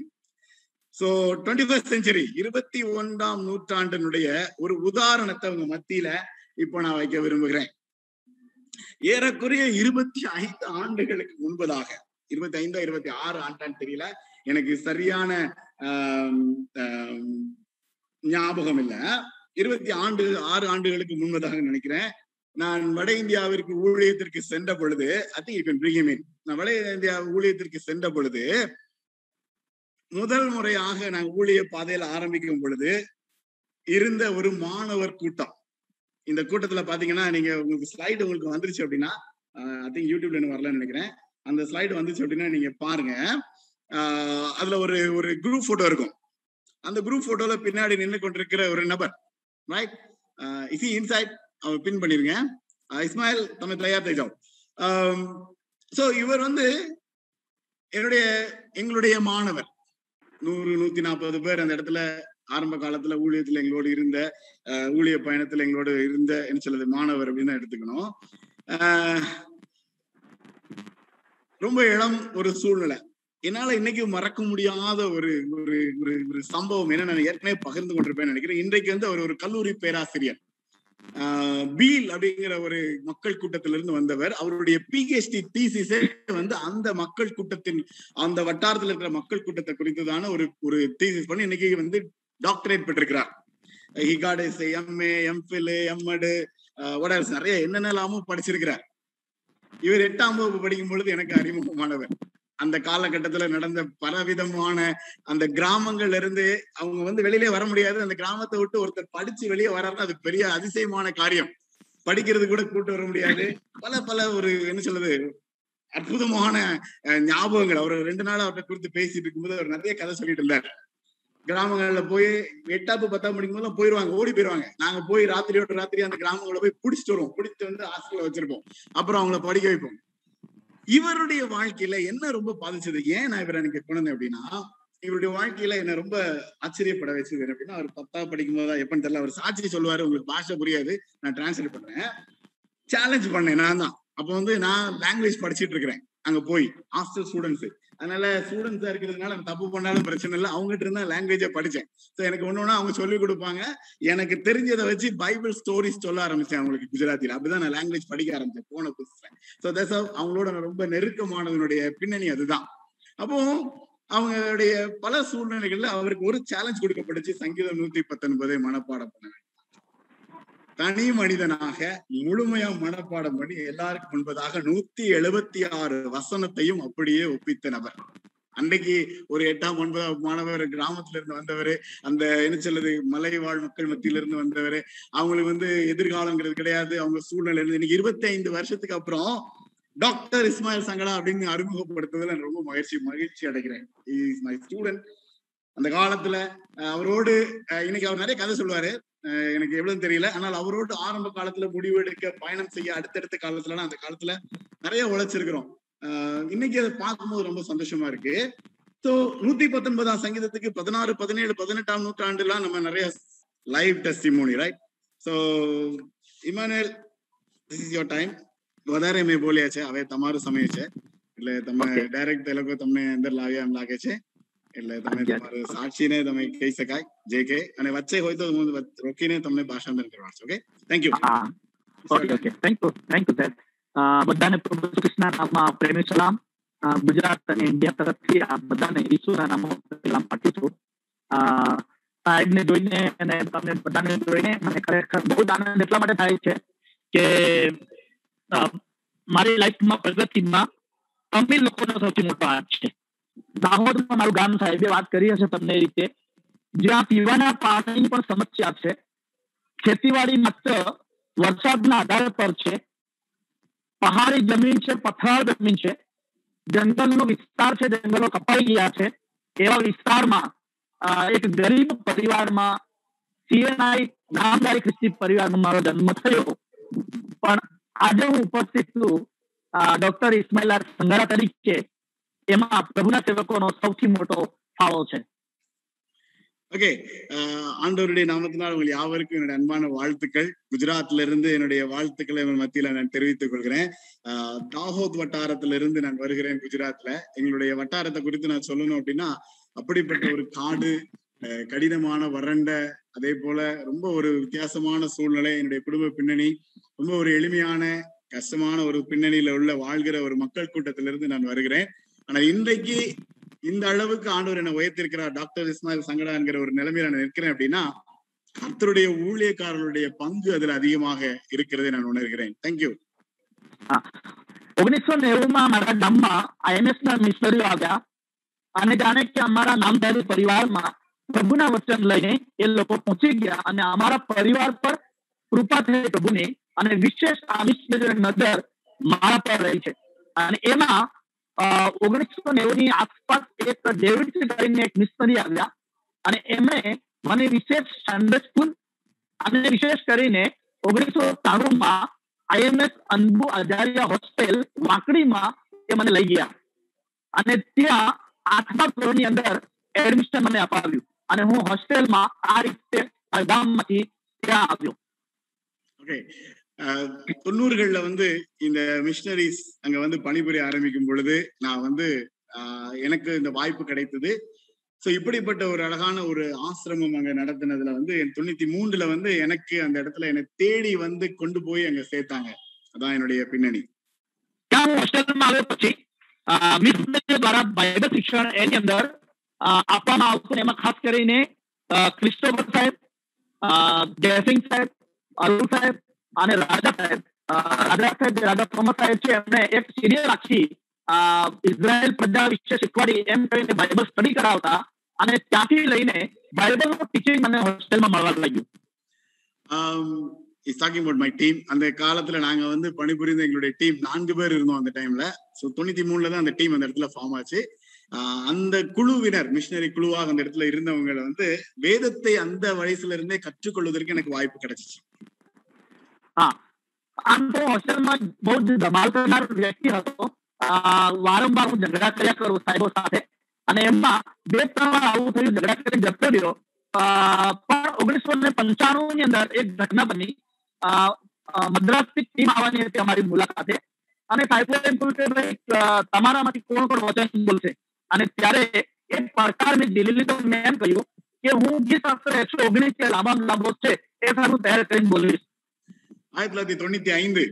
சோ டுவெண்ட்டி ஃபர்ஸ்ட் செஞ்சுரி இருபத்தி ஒன்றாம் நூற்றாண்டினுடைய ஒரு உதாரணத்தை உங்க மத்தியில இப்ப நான் வைக்க விரும்புகிறேன். ஏறக்குறைய இருபத்தி ஐந்து ஆண்டுகளுக்கு முன்பதாக, இருபத்தி ஐந்தோ இருபத்தி ஆறு ஆண்டான்னு தெரியல, எனக்கு சரியான ஆஹ் ஞாபகம் இல்லை, இருபத்தி ஆண்டு ஆறு ஆண்டுகளுக்கு முன்பதாக நினைக்கிறேன். நான் வட இந்தியாவிற்கு ஊழியத்திற்கு சென்ற பொழுது, I think you can bring him in, நான் வட இந்தியா ஊழியத்திற்கு சென்ற பொழுது முதல் முறையாக நான் ஊழிய பாதையில ஆரம்பிக்கும் பொழுது இருந்த ஒரு மாணவர் கூட்டம். இந்த கூட்டத்துல பாத்தீங்கன்னா, நீங்க உங்களுக்கு ஸ்லைடு உங்களுக்கு வந்துருச்சு அப்படின்னா, ஐ திங்க் யூடியூப்ல இன்னும் வரலன்னு நினைக்கிறேன், அந்த ஸ்லைடு வந்துச்சு அப்படின்னா நீங்க பாருங்க. ஆஹ் அதுல ஒரு ஒரு குரூப் போட்டோ இருக்கும். அந்த குரூப் போட்டோல பின்னாடி நின்று கொண்டிருக்கிற ஒரு நபர், ரைட், இசி இன்சைட் அவர் பின் பண்ணிருங்க, இஸ்மாயில் தம்மை தயார் தேஜாவ். சோ இவர் வந்து என்னுடைய எங்களுடைய மாணவர், நூறு நூத்தி நாற்பது பேர் அந்த இடத்துல ஆரம்ப காலத்துல ஊழியத்துல எங்களோடு இருந்த அஹ் ஊழிய பயணத்துல எங்களோடு இருந்த என்ன சொல்றது மாணவர் அப்படின்னு எடுத்துக்கணும். ஆஹ் ரொம்ப இளம் ஒரு சூழ்நிலை. என்னால இன்னைக்கு மறக்க முடியாத ஒரு ஒரு ஒரு சம்பவம் என்ன, நான் ஏற்கனவே பகிர்ந்து கொண்டிருப்பேன்னு நினைக்கிறேன். இன்றைக்கு வந்து அவர் ஒரு கல்லூரி பேராசிரியர். பீல் அப்படிங்கிற ஒரு மக்கள் கூட்டத்திலிருந்து வந்தவர். அவருடைய பிஹெச்டி தீசிஸே வந்து அந்த மக்கள் கூட்டத்தின் அந்த வட்டாரத்தில் இருக்கிற மக்கள் கூட்டத்தை குறித்துதான ஒரு ஒரு தீசிஸ் பண்ணி இன்னைக்கு வந்து டாக்டரேட் பெற்றிருக்கிறார். ஹிகாடஸ், எம்ஏ, எம்ஃபில், எம்எடு, வடர்ஸ் நிறைய என்னென்னலாமும் படிச்சிருக்கிறார். இவர் எட்டாம் வகுப்பு படிக்கும் பொழுது எனக்கு அறிமுகமானவர். அந்த காலகட்டத்துல நடந்த பலவிதமான அந்த கிராமங்கள்ல இருந்து அவங்க வந்து வெளியிலே வர முடியாது. அந்த கிராமத்தை விட்டு ஒருத்தர் படிச்சு வெளியே வர்றாருன்னா அது பெரிய அதிசயமான காரியம். படிக்கிறது கூட கூட்டு வர முடியாது. பல பல ஒரு என்ன சொல்றது அற்புதமான ஞாபகங்கள். அவர் ரெண்டு நாள் அவர்கிட்ட குறித்து பேசிட்டு இருக்கும்போது அவர் நிறைய கதை சொல்லிட்டு இருந்தார். கிராமங்கள்ல போய் எட்டாப்பு பத்தாம் படிக்கும்போது போயிருவாங்க, ஓடி போயிருவாங்க. நாங்க போய் ராத்திரியோட ராத்திரி அந்த கிராமங்களை போய் பிடிச்சிட்டு வருவோம். பிடிச்சிட்டு வந்து ஹாஸ்டல்ல வச்சிருப்போம். அப்புறம் அவங்கள படிக்க வைப்போம். இவருடைய வாழ்க்கையில என்ன ரொம்ப பாதிச்சது, ஏன் நான் இவரை எனக்கு கொண்டேன் அப்படின்னா, இவருடைய வாழ்க்கையில என்ன ரொம்ப ஆச்சரியப்பட வச்சது அப்படின்னா, அவர் பத்தா படிக்கும் போதா எப்பன்னு தெரியல, அவர் சாட்சி சொல்லுவாரு, உங்களுக்கு பாஷை புரியாது, நான் டிரான்ஸ்லேட் பண்றேன். சேலஞ்ச் பண்ணேன் நான் தான். அப்போ வந்து நான் லாங்குவேஜ் படிச்சுட்டு இருக்கிறேன் அங்க போய், ஹாஸ்டல் ஸ்டூடெண்ட்ஸ், அதனால ஸ்டூடெண்ட்ஸா இருக்கிறதுனால நான் தப்பு பண்ணாலும் பிரச்சனை இல்லை. அவங்ககிட்ட இருந்தா லாங்குவேஜை படிச்சேன். ஸோ எனக்கு ஒண்ணு ஒண்ணு அவங்க சொல்லிக் கொடுப்பாங்க. எனக்கு தெரிஞ்சதை வச்சு பைபிள் ஸ்டோரிஸ் சொல்ல ஆரம்பிச்சேன் அவங்களுக்கு குஜராத்தில. அப்படிதான் நான் லாங்குவேஜ் படிக்க ஆரம்பிச்சேன் போன புதுசுல. ஸோ தட்ஸ் அவங்களோட ரொம்ப நெருக்கமானதனுடைய பின்னணி அதுதான். அப்போ அவங்களுடைய பல சூழ்நிலைகள்ல அவருக்கு ஒரு சேலஞ்ச் கொடுக்கப்பட்டுச்சு. சங்கீதம் நூத்தி பத்தொன்பதை மனப்பாடம் பண்ண, தனி மனிதனாக முழுமையா மனப்பாடம் பண்ணி எல்லாருக்கும் முன்பதாக நூத்தி எழுபத்தி ஆறு வசனத்தையும் அப்படியே ஒப்பித்த நபர். அன்றைக்கு ஒரு எட்டாம் ஒன்பதாம் மாணவர், கிராமத்துல இருந்து வந்தவர், அந்த என்ன சொல்லுது மலைவாழ் மக்கள் மத்தியில இருந்து வந்தவர். அவங்களுக்கு வந்து எதிர்காலங்கிறது கிடையாது. அவங்க சூழ்நிலை இருந்து இன்னைக்கு இருபத்தி ஐந்து வருஷத்துக்கு அப்புறம் டாக்டர் இஸ்மாயில் சங்கடா அப்படின்னு அறிமுகப்படுத்துறதுல ரொம்ப மகிழ்ச்சி மகிழ்ச்சி அடைகிறேன். Is my student. அந்த காலத்துல அவரோடு இன்னைக்கு அவர் நிறைய கதை சொல்லுவாரு, எனக்கு எவ்வளவு தெரியல. ஆனால் அவரோடு ஆரம்ப காலத்துல முடிவு எடுக்க பயணம் செய்ய அடுத்தடுத்த காலத்துலன்னா அந்த காலத்துல நிறைய உழைச்சிருக்கிறோம். ஆஹ் இன்னைக்கு அதை பார்க்கும்போது ரொம்ப சந்தோஷமா இருக்கு. ஸோ நூத்தி பத்தொன்பதாம் சங்கீதத்துக்கு பதினாறு, பதினேழு, பதினெட்டாம் நூற்றாண்டுலாம் நம்ம நிறைய live testimony, right? So Emmanuel, this is your time. વધારે મેં બોલ્યા છે, હવે તમારો સમય છે, એટલે તમે ડાયરેક્ટ એ લોકો તમને અંદર લાવ્યા એમ લાગે છે. એટલે તમે તમારું સાક્ષીને તમે કહી શકાય જે કે, અને વચ્ચે હોય તો હું રોકીને તમને ભાષાંતર કરાવશું. Okay, thank you. Okay okay, thank you thank you sir. બધાને પ્રભુ કૃષ્ણના નામમાં પ્રેમી સલામ. ગુજરાત અને ઇન્ડિયા તરફથી આપ બધાને ઈસુના નામમાં સલામ પાઠવું છું. આને જોઈને અને તમને બધાને જોઈને મને ખરેખર બહુ આનંદ એટલા માટે થાય છે કે મારી લાઈફમાં પ્રગતિમાં તમે લોકોનો સૌથી મોટો હાથ છે. દાહોદમાં મારું ગામ, સાહેબે વાત કરી હશે તમને, એ રીતે જ્યાં પીવાના પાણીની પણ સમસ્યા છે, ખેતીવાડી માત્ર વરસાદના આધાર પર છે, પહાડી જમીન છે, પથરાળ જમીન છે, જંગલનો વિસ્તાર છે, જંગલો કપાઈ ગયા છે, એવા વિસ્તારમાં એક ગરીબ પરિવારમાં સીએનઆઈ નામદારી ખ્રિસ્તી પરિવારમાં મારો જન્મ થયો. પણ આજે હું ઉપસ્થિત છું ડોક્ટર ઇસ્માઇલ સંઘારા તરીકે. એમાં પ્રભુના સેવકોનો સૌથી મોટો ફાળો છે. ஓகே, ஆண்டவருடைய நாமத்தினால் உங்கள் யாவருக்கும் என்னுடைய அன்பான வாழ்த்துக்கள். குஜராத்ல இருந்து என்னுடைய வாழ்த்துக்களை மத்தியில நான் தெரிவித்துக் கொள்கிறேன். ஆஹ் தாஹோத் வட்டாரத்துல இருந்து நான் வருகிறேன் குஜராத்ல. எங்களுடைய வட்டாரத்தை குறித்து நான் சொல்லணும் அப்படின்னா, அப்படிப்பட்ட ஒரு காடு, கடினமான வறண்ட, அதே போல ரொம்ப ஒரு வித்தியாசமான சூழ்நிலை, என்னுடைய குடும்ப பின்னணி ரொம்ப ஒரு எளிமையான கஷ்டமான ஒரு பின்னணியில உள்ள வாழ்கிற ஒரு மக்கள் கூட்டத்திலிருந்து நான் வருகிறேன். ஆனா இன்றைக்கு இந்த அளவுக்கு ஆண்டவர் என்னை உயர்த்திருக்கிறார். டாக்டர் இஸ்மாயில் சங்கடா என்கிற ஒரு நிலைமையில நான் நிற்கிறேன் அப்படின்னா கர்த்தருடைய ஊழியக்காரர்களுடைய பங்கு அதுல அதிகமாக இருக்கிறதை நான் உணர்கிறேன். தேங்க்யூ. ઓગણીસો નેવું માં મારા ગામમાં આઈએમએસ ના મિશનરીઓ આવ્યા અને જાણે કે અમારા નામધારી પરિવારમાં પ્રભુના વચન લઈને એ લોકો પહોંચી ગયા અને અમારા પરિવાર પર કૃપા થઈ પ્રભુની, અને વિશેષ આ મિશનરીઓની નજર મારા પર રહી છે. અને એમાં ઓગણીસો નેવું ની આસપાસ એક ડેવિડ કરીને એક મિશનરી આવ્યા અને એમણે મને વિશેષ સન્ડે સ્કૂલ અને વિશેષ કરીને ઓગણીસો ત્રાણું માં આઈએમએસ અનબુ આજારિયા હોસ્ટેલ વાંકડીમાં એ મને લઈ ગયા અને ત્યાં આઠમા ધોરણની અંદર એડમિશન મને અપાવ્યું અને હું હોસ્ટેલમાં આ રીતે ગામમાંથી ત્યાં આવ્યો. ઓકે, தொண்ணூறுகள்ல வந்து இந்த மிஷனரிஸ் அங்க வந்து பணிபுரிய ஆரம்பிக்கும் பொழுது நான் வந்து ஆஹ் எனக்கு இந்த வாய்ப்பு கிடைத்தது. ஸோ இப்படிப்பட்ட ஒரு அழகான ஒரு ஆசிரமம் அங்கே நடத்தினதுல வந்து என் தொண்ணூத்தி மூணுல வந்து எனக்கு அந்த இடத்துல என்னை தேடி வந்து கொண்டு போய் அங்க சேர்த்தாங்க. அதான் என்னுடைய பின்னணி. ઇઝરાયલ પ્રજા વિશે શીખવાડી એમ કરીને બાઇબલ સ્ટડી કરાવતા અને ત્યાંથી લઈને બાઇબલ નું ટીચિંગ મને હોસ્ટેલમાં મળવા લાગ્યું. He's talking about my team. அந்த காலத்துல நாங்க வந்து பணிபுரிந்த எங்களுடைய டீம் நான்கு பேர் இருந்தோம் அந்த டைம்ல. சோ தொண்ணூத்தி மூணுல தான் அந்த டீம் அந்த இடத்துல ஃபார்ம் ஆச்சு. அந்த குழுவினர் மிஷினரி குழுவாக அந்த இடத்துல இருந்தவங்களை வந்து வேதத்தை அந்த வயசுல இருந்தே கற்றுக்கொள்வதற்கு எனக்கு வாய்ப்பு கிடைச்சிச்சு. அந்த ஹோஸ்டல்માં બહુ ધમાલ કરનાર વ્યક્તિ હતો. વારંવાર હું ઝઘડા કર્યા કરું સાહેબો સાથે અને એમાં બે ત્રણ વાર આવું થયું, ઝઘડા કરી જતો રહ્યો. પણ ઓગણીસો ને પંચાણું ની અંદર એક ઘટના બની. મદ્રાસથી ટીમ આવવાની હતી અમારી મુલાકાતે અને સાહેબ એમ કહ્યું કે તમારામાંથી કોણ કોણ વચન બોલશે. અને ત્યારે એક પડકાર મેં ઝીલી લીધો. મેં એમ કહ્યું કે હું જે શાસ્ત્ર એકસો ઓગણીસ કે લાંબા લાંબો છે એ સારું તૈયાર કરીને બોલીશ. ஆயிரத்தி தொள்ளாயிரத்தி தொண்ணூத்தி ஐந்து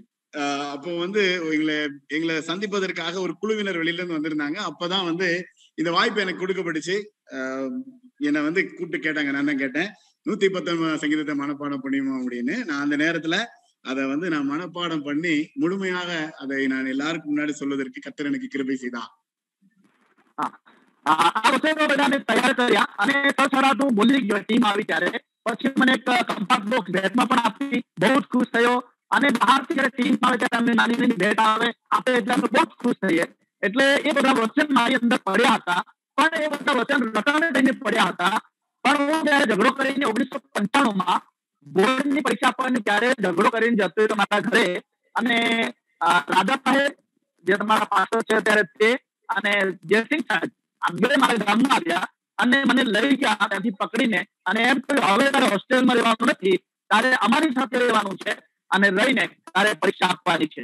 அப்போ வந்து எங்களை எங்களை சந்திப்பதற்காக ஒரு குழுவினர் வெளியில இருந்து வந்திருந்தாங்க. அப்பதான் வந்து இந்த வாய்ப்பு எனக்கு கொடுக்கப்பட்டுச்சு. என்னை வந்து கூப்பிட்டு கேட்டாங்க. நான் தான் கேட்டேன் நூத்தி பத்தொன்பதாம் சங்கீதத்தை மனப்பாடம் பண்ணியுமா அப்படின்னு. நான் அந்த நேரத்துல அதை வந்து நான் மனப்பாடம் பண்ணி முழுமையாக அதை நான் எல்லாருக்கும் முன்னாடி சொல்வதற்கு கர்த்தர் எனக்கு கிருபை செய்தான். தயார் કર્યા અને હું બોલી ગયો ટીમ આવી ત્યારે પછી મને એક કમ્પાસ બોક્સ ભેટમાં પણ આપી. બહુ જ ખુશ થયો અને બહારથી જ્યારે ટીમ આવે ત્યારે અમને નાની નાની ભેટ આવે આપણે એટલે બહુ ખુશ થઈએ. એટલે એ બધા વચન મારી અંદર પડ્યા હતા પણ એ બધા વચન રટાણે થઈને પડ્યા હતા. પણ હું જયારે ઝઘડો કરીને ઓગણીસો પંચાણું માં બોર્ડની પરીક્ષા આપવાની ત્યારે ઝઘડો કરીને જતો હતો મારા ઘરે અને રાજા સાહેબ જે તમારા પાછળ છે ત્યારે તે અને જયસિંહ સાહેબ આંગળે મારા ગામમાં આવ્યા અને મને લઈ ગયા ત્યાંથી પકડીને અને એમ કહ્યું હવે તારે હોસ્ટેલમાં રહેવાનું નથી, તારે અમારી સાથે રહેવાનું છે અને રહીને તારે પરીક્ષા આપવાની છે.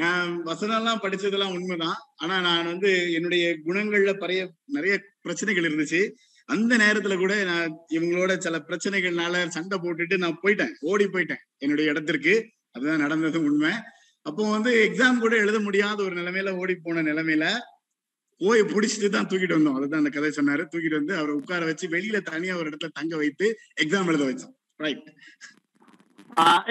நான் வசனம்லாம் படிச்சதெல்லாம் உண்மைதான். ஆனா நான் வந்து என்னுடைய குணங்கள்ல பறைய நிறைய பிரச்சனைகள் இருந்துச்சு. அந்த நேரத்துல கூட நான் இவங்களோட சில பிரச்சனைகள்னால சண்டை போட்டுட்டு நான் போயிட்டேன், ஓடி போயிட்டேன் என்னுடைய இடத்திற்கு. அதுதான் நடந்ததும் உண்மை. அப்போ வந்து எக்ஸாம் கூட எழுத முடியாத ஒரு நிலைமையில ஓடி போன நிலைமையில போய் பிடிச்சிட்டு தான் தூக்கிட்டு வந்தோம். அதுதான் அந்த கதை சொன்னாரு. தூக்கிட்டு வந்து அவரை உட்கார வச்சு வெளியில தனியா ஒரு இடத்துல தங்க வைத்து எக்ஸாம் எழுத வச்சோம். ரைட்.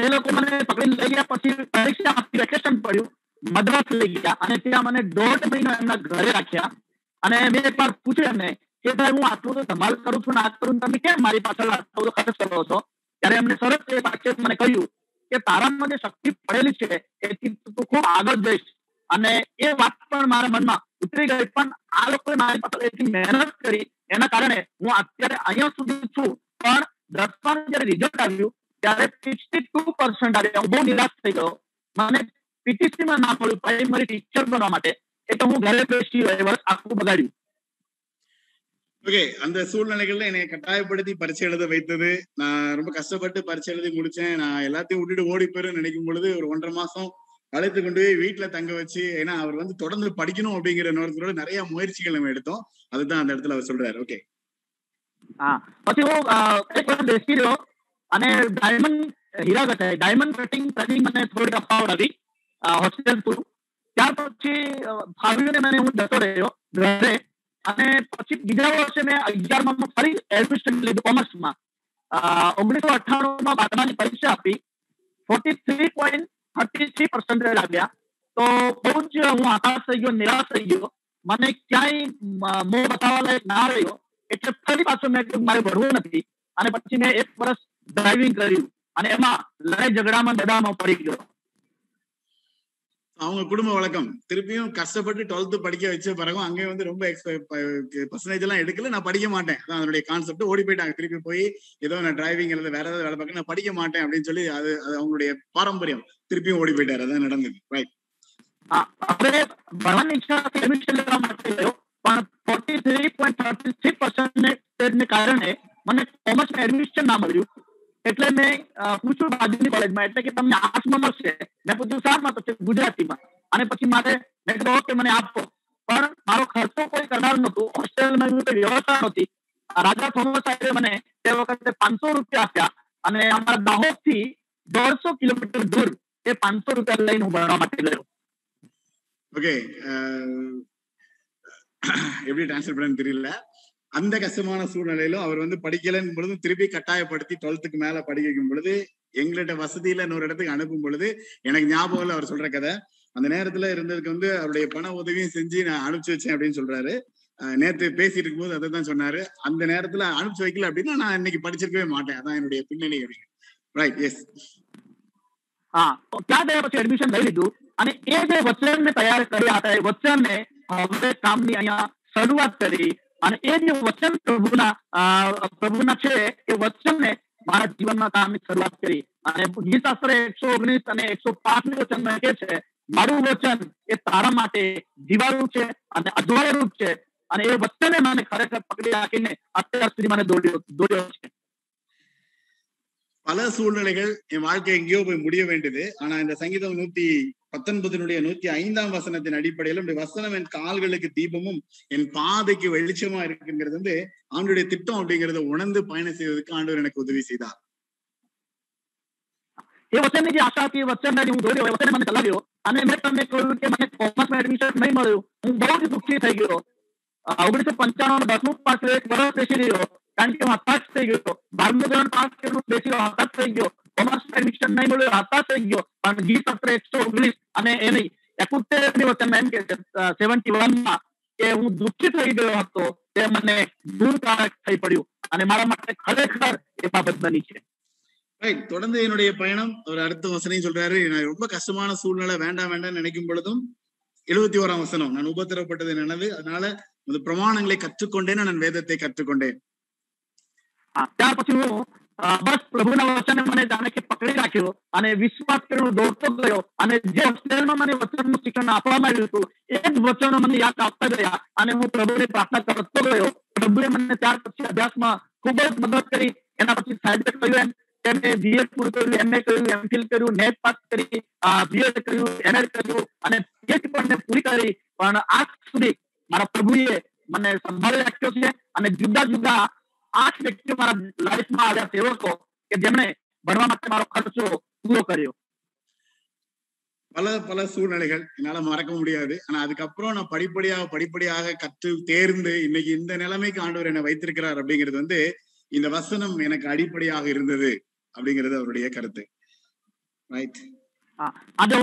એ લોકો મને પકડી લઈ ગયા પછી પરીક્ષા આપી વેકેશન પડ્યું, મદ્રાસ લઈ ગયા અને ત્યાં મને દોઢ મહિનો એમના ઘરે રાખ્યા. અને મેં એક વાર પૂછ્યું એમને કે ભાઈ હું આટલું તો ધમાલ કરું છું ને આ કરું, તમે કેમ મારી પાછળ આટલો ખર્ચ કરો છો? ત્યારે એમને સરસ એ વાક્ય મને કહ્યું કે તારામાં જે શક્તિ પડેલી છે એથી તું ખૂબ આગળ જઈશ. અને એ વાત પણ મારા મનમાં ઉતરી ગઈ. પણ આ લોકોએ મારી પાછળ એટલી મહેનત કરી એના કારણે હું અત્યારે અહીંયા સુધી છું. પણ દસમાં જયારે રિઝલ્ટ આવ્યું ત્યારે બાસઠ ટકા આવ્યા. હું બહુ નિરાશ થઈ ગયો. મને પીટીસીમાં ના મળ્યું પ્રાઇમરી ટીચર બનવા માટે. એ તો હું ઘરે બેસી વર્ષ આખું બગાડ્યું. ஓகே, அந்த சூழ்நிலைகள்ல என்னை கட்டாயப்படுத்தி பரிச்சை எழுத வைத்தது. நான் ரொம்ப கஷ்டப்பட்டு பரிச்சை எழுதி முடிச்சேன். நான் எல்லாத்தையும் விட்டுட்டு ஓடி போயிருன்னு நினைக்கும் பொழுது ஒரு ஒன்றரை மாசம் அழைத்து கொண்டு போய் வீட்டுல தங்க வச்சு, ஏன்னா அவர் வந்து தொடர்ந்து படிக்கணும் அப்படிங்கிற நேரத்தோட நிறைய முயற்சிகள் நம்ம எடுத்தோம். அதுதான் அந்த இடத்துல அவர் சொல்றாரு. ஓகே, અને ડાયમંડ હીરા ઘટાય ડાયમંડ કટિંગ કરી મને થોડી અપાવડાવી હોસ્ટેલ થ્રુ. ત્યાર પછી ફાવીને મને હું જતો રહ્યો ઘરે. અને પછી બીજા વર્ષે મેં અગિયારમાં ફરી એડમિશન લીધું કોમર્સમાં. ઓગણીસો અઠ્ઠાણુંમાં બારમાની પરીક્ષા આપી. Forty three point thirty three percentage આવ્યા. તો બહુ જ હું આકાશ થઈ ગયો, નિરાશ થઈ ગયો. મને ક્યાંય મો બતાવવા ના રહ્યો. એટલે ફરી પાછું મેં મારે ભરવું નથી. અને પછી મેં એક વર્ષ ડ્રાઇવિંગ કર્યું અને એમાં લડાઈ ઝઘડામાં દડામાં પડી ગયો. அவங்க குடும்ப வழக்கம் திருப்பியும் கஷ்டப்பட்டு ட்வெல்த்து படிக்க வச்ச பிறகும் அங்கேயும் வந்து ரொம்ப பர்சன்டேஜ் எல்லாம் எடுக்கல. நான் படிக்க மாட்டேன் அதான் அதனுடைய கான்செப்ட். ஓடி போயிட்டாங்க திருப்பி போய் ஏதோ நான் டிரைவிங் அல்லது வேற ஏதாவது வேலை பார்க்க நான் படிக்க மாட்டேன் அப்படின்னு சொல்லி அது அவங்களுடைய பாரம்பரியம். திருப்பியும் ஓடி போயிட்டாரு. அதான் நடந்தது. ரைட். આપણે ભણવાની ઈચ્છા એડમિશન લેવા માટે ગયો પણ forty three point thirty three પર્સન્ટેજને કારણે મને કોમર્સમાં એડમિશન ના મળ્યું. એટલે મેં પૂછ્યું બાજુની કોલેજમાં એટલે કે તમને આર્ટ્સમાં મળશે? મેં પૂછ્યું સારમાં, તો ગુજરાતીમાં. અને પછી મારે મેં કીધું ઓકે મને આપો. પણ મારો ખર્ચો કોઈ કરનાર નતું, હોસ્ટેલમાં એવી કોઈ વ્યવસ્થા નહોતી. રાજા થોમસ સાહેબે મને તે વખતે પાંચસો રૂપિયા આપ્યા અને અમારા દાહોદ થી દોઢસો કિલોમીટર દૂર એ પાંચસો રૂપિયા લઈને હું ભણવા માટે ગયો. ஓகே, எப்படி ட்ரான்ஸ்ஃபர் பண்ணு தெரியல. அந்த கஷ்டமான சூழ்நிலையிலும் அவர் வந்து படிக்கலன்னு பொழுது திருப்பி கட்டாயப்படுத்தி டுவெல்த்துக்கு மேல படிக்க வைக்கும் பொழுது எங்கள்கிட்ட வசதியில இன்னொரு இடத்துக்கு அனுப்பும் பொழுது எனக்கு ஞாபகம் இல்லை அவர் சொல்ற கதை. அந்த நேரத்துல இருந்ததுக்கு வந்து அவருடைய பண உதவியும் செஞ்சு நான் அனுப்பிச்சு வச்சேன் அப்படின்னு சொல்றாரு. நேற்று பேசிட்டு இருக்கும்போது அதை தான் சொன்னாரு. அந்த நேரத்துல அனுப்பிச்சு வைக்கல அப்படின்னா நான் இன்னைக்கு படிச்சிருக்கவே மாட்டேன், அதான் என்னுடைய பின்னணி அப்படின்னு. Right, yes. હા, તો ત્યાં ગયા પછી એડમિશન લઈ લીધું અને એ જે વચનને તૈયાર કર્યા હતા એ વચનને હવે કામની અહીંયા શરૂઆત કરી અને એ જે વચન પ્રભુના પ્રભુના છે એ વચનને મારા જીવનમાં કામની શરૂઆત કરી. અને નીતિશાસ્ત્ર એકસો ઓગણીસ અને એકસો પાંચ ની વચનમાં કહે છે, મારું વચન એ તારા માટે જીવાળું છે અને અજવાળું છે અને એ વચનને મને ખરેખર પકડી રાખીને અત્યાર સુધી મને દોડ્યો દોડ્યો છે. பல சூழ்நிலைகள் என் வாழ்க்கை எங்கேயோ போய் முடிய வேண்டியது. ஆனா இந்த சங்கீதம் நூத்தி பத்தொன்பதினுடைய நூத்தி ஐந்தாம் வசனத்தின் அடிப்படையில் வசனம் என் கால்களுக்கு தீபமும் என் பாதைக்கு வெளிச்சமா இருக்குங்கிறது வந்து ஆண்டுடைய திட்டம் அப்படிங்கறத உணர்ந்து பயணம் செய்வதற்கு ஆண்டவர் எனக்கு உதவி செய்தார். ઓગણીસો પંચાણું દસમું પાસ એક વર્ષ બેસી રહ્યો કારણ કે હતાશ થઈ ગયો. બારમું ધોરણ પાસ કર્યું, બેસી ગયો, હતાશ થઈ ગયો. કોમર્સ એડમિશન નહીં મળ્યું, હતાશ થઈ ગયો. પણ ગીતપત્ર એકસો ઓગણીસ અને એની એકોતેર ની વચન એમ કે સેવન્ટી વન માં કે હું દુઃખી થઈ ગયો હતો, તે મને દૂરકારક થઈ પડ્યું અને મારા માટે ખરેખર એ બાબત બની છે. ரைட், தொடர்ந்து என்னுடைய பயணம். அவர் அடுத்த வசனையும் சொல்றாரு, நான் ரொம்ப கஷ்டமான சூழ்நிலை வேண்டாம் வேண்டாம் நினைக்கும் பொழுதும் எழுபத்தி ஓராம் வசனம், நான் உபத்திரப்பட்டது எனது, அதனால இந்த பிரமாணங்களை கற்றுக்கொண்டேன், நான் வேதத்தை கற்றுக்கொண்டேன். ત્યાર પછી હું બસ પ્રભુના વચનને મને જાણે કે પકડી રાખ્યો અને વિશ્વાસ કર્યો, દોડતો ગયો અને જે વચનમાં મને વચનનું શિક્ષણ આપવામાં આવ્યું હતું એ જ વચનો મને યાદ આપતા ગયા અને હું પ્રભુને પ્રાર્થના કરતો ગયો. પ્રભુએ મને ત્યાર પછી અભ્યાસમાં ખૂબ જ મદદ કરી. એના પછી સાહેબે કહ્યું એમ તેમણે બીએડ પૂરું કર્યું, એમએ કર્યું, એમફિલ કર્યું, નેટ પાસ કરી, બીએડ કર્યું, એનએડ કર્યું અને પીએચ પણ પૂરી કરી. પણ આજ સુધી મારા પ્રભુએ મને સંભાળી રાખ્યો છે અને જુદા જુદા આઠ વ્યક્તિઓ મારા લાઈફમાં આવ્યા સેવકો કે જેમણે ભણવા માટે મારો ખર્ચો પૂરો કર્યો. பல பல சூழ்நிலைகள் என்னால மறக்க முடியாது. ஆனா அதுக்கப்புறம் நான் படிப்படியாக படிப்படியாக கற்று தேர்ந்து இன்னைக்கு இந்த நிலைமைக்கு ஆண்டவர் என்னை வைத்திருக்கிறார் அப்படிங்கிறது வந்து இந்த வசனம் எனக்கு அடிப்படையாக இருந்தது அப்படிங்கிறது அவருடைய கருத்து. ரைட், அது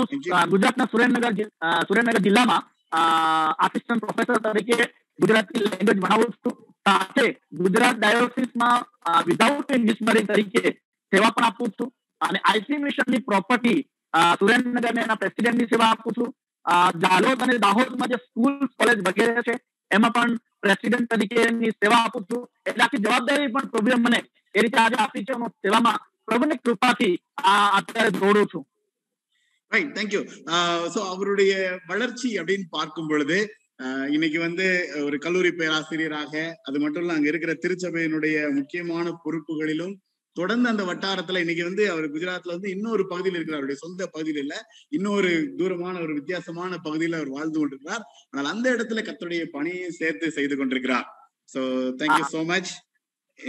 ગુજરાતના સુરેન્દ્રનગર સુરેન્દ્રનગર જિલ્લામાં આસિસ્ટન્ટ પ્રોફેસર તરીકે ગુજરાતી લેંગ્વેજ ભણાવું છું. સાથે ગુજરાત ડાયોસિસમાં વિધાઉટ મિશનરી તરીકે સેવા પણ આપું છું અને આઈસી મિશનની પ્રોપર્ટી સુરેન્દ્રનગરને એના પ્રેસિડેન્ટની સેવા આપું છું. જાલોદ અને દાહોદમાં જે સ્કૂલ કોલેજ વગેરે છે એમાં પણ પ્રેસિડેન્ટ તરીકેની સેવા આપું છું. એટલે આખી જવાબદારી પણ પ્રભુએ મને એ રીતે આજે આપી છે. હું સેવામાં પ્રભુની કૃપાથી અત્યારે દોડું છું. Right, thank you. ஸோ அவருடைய வளர்ச்சி அப்படின்னு பார்க்கும் பொழுது இன்னைக்கு வந்து ஒரு கல்லூரி பேராசிரியராக, அது மட்டும் இல்ல அங்க இருக்கிற திருச்சபையினுடைய முக்கியமான பொறுப்புகளிலும் தொடர்ந்து அந்த வட்டாரத்துல இன்னைக்கு வந்து அவர் குஜராத்ல வந்து இன்னொரு பகுதியில் இருக்கிறார். அவருடைய சொந்த பகுதியில் இல்ல, இன்னொரு தூரமான ஒரு வித்தியாசமான பகுதியில் அவர் வாழ்ந்து கொண்டிருக்கிறார். ஆனால் அந்த இடத்துல கர்த்தருடைய பணியை சேர்த்து செய்து கொண்டிருக்கிறார். So thank you so much.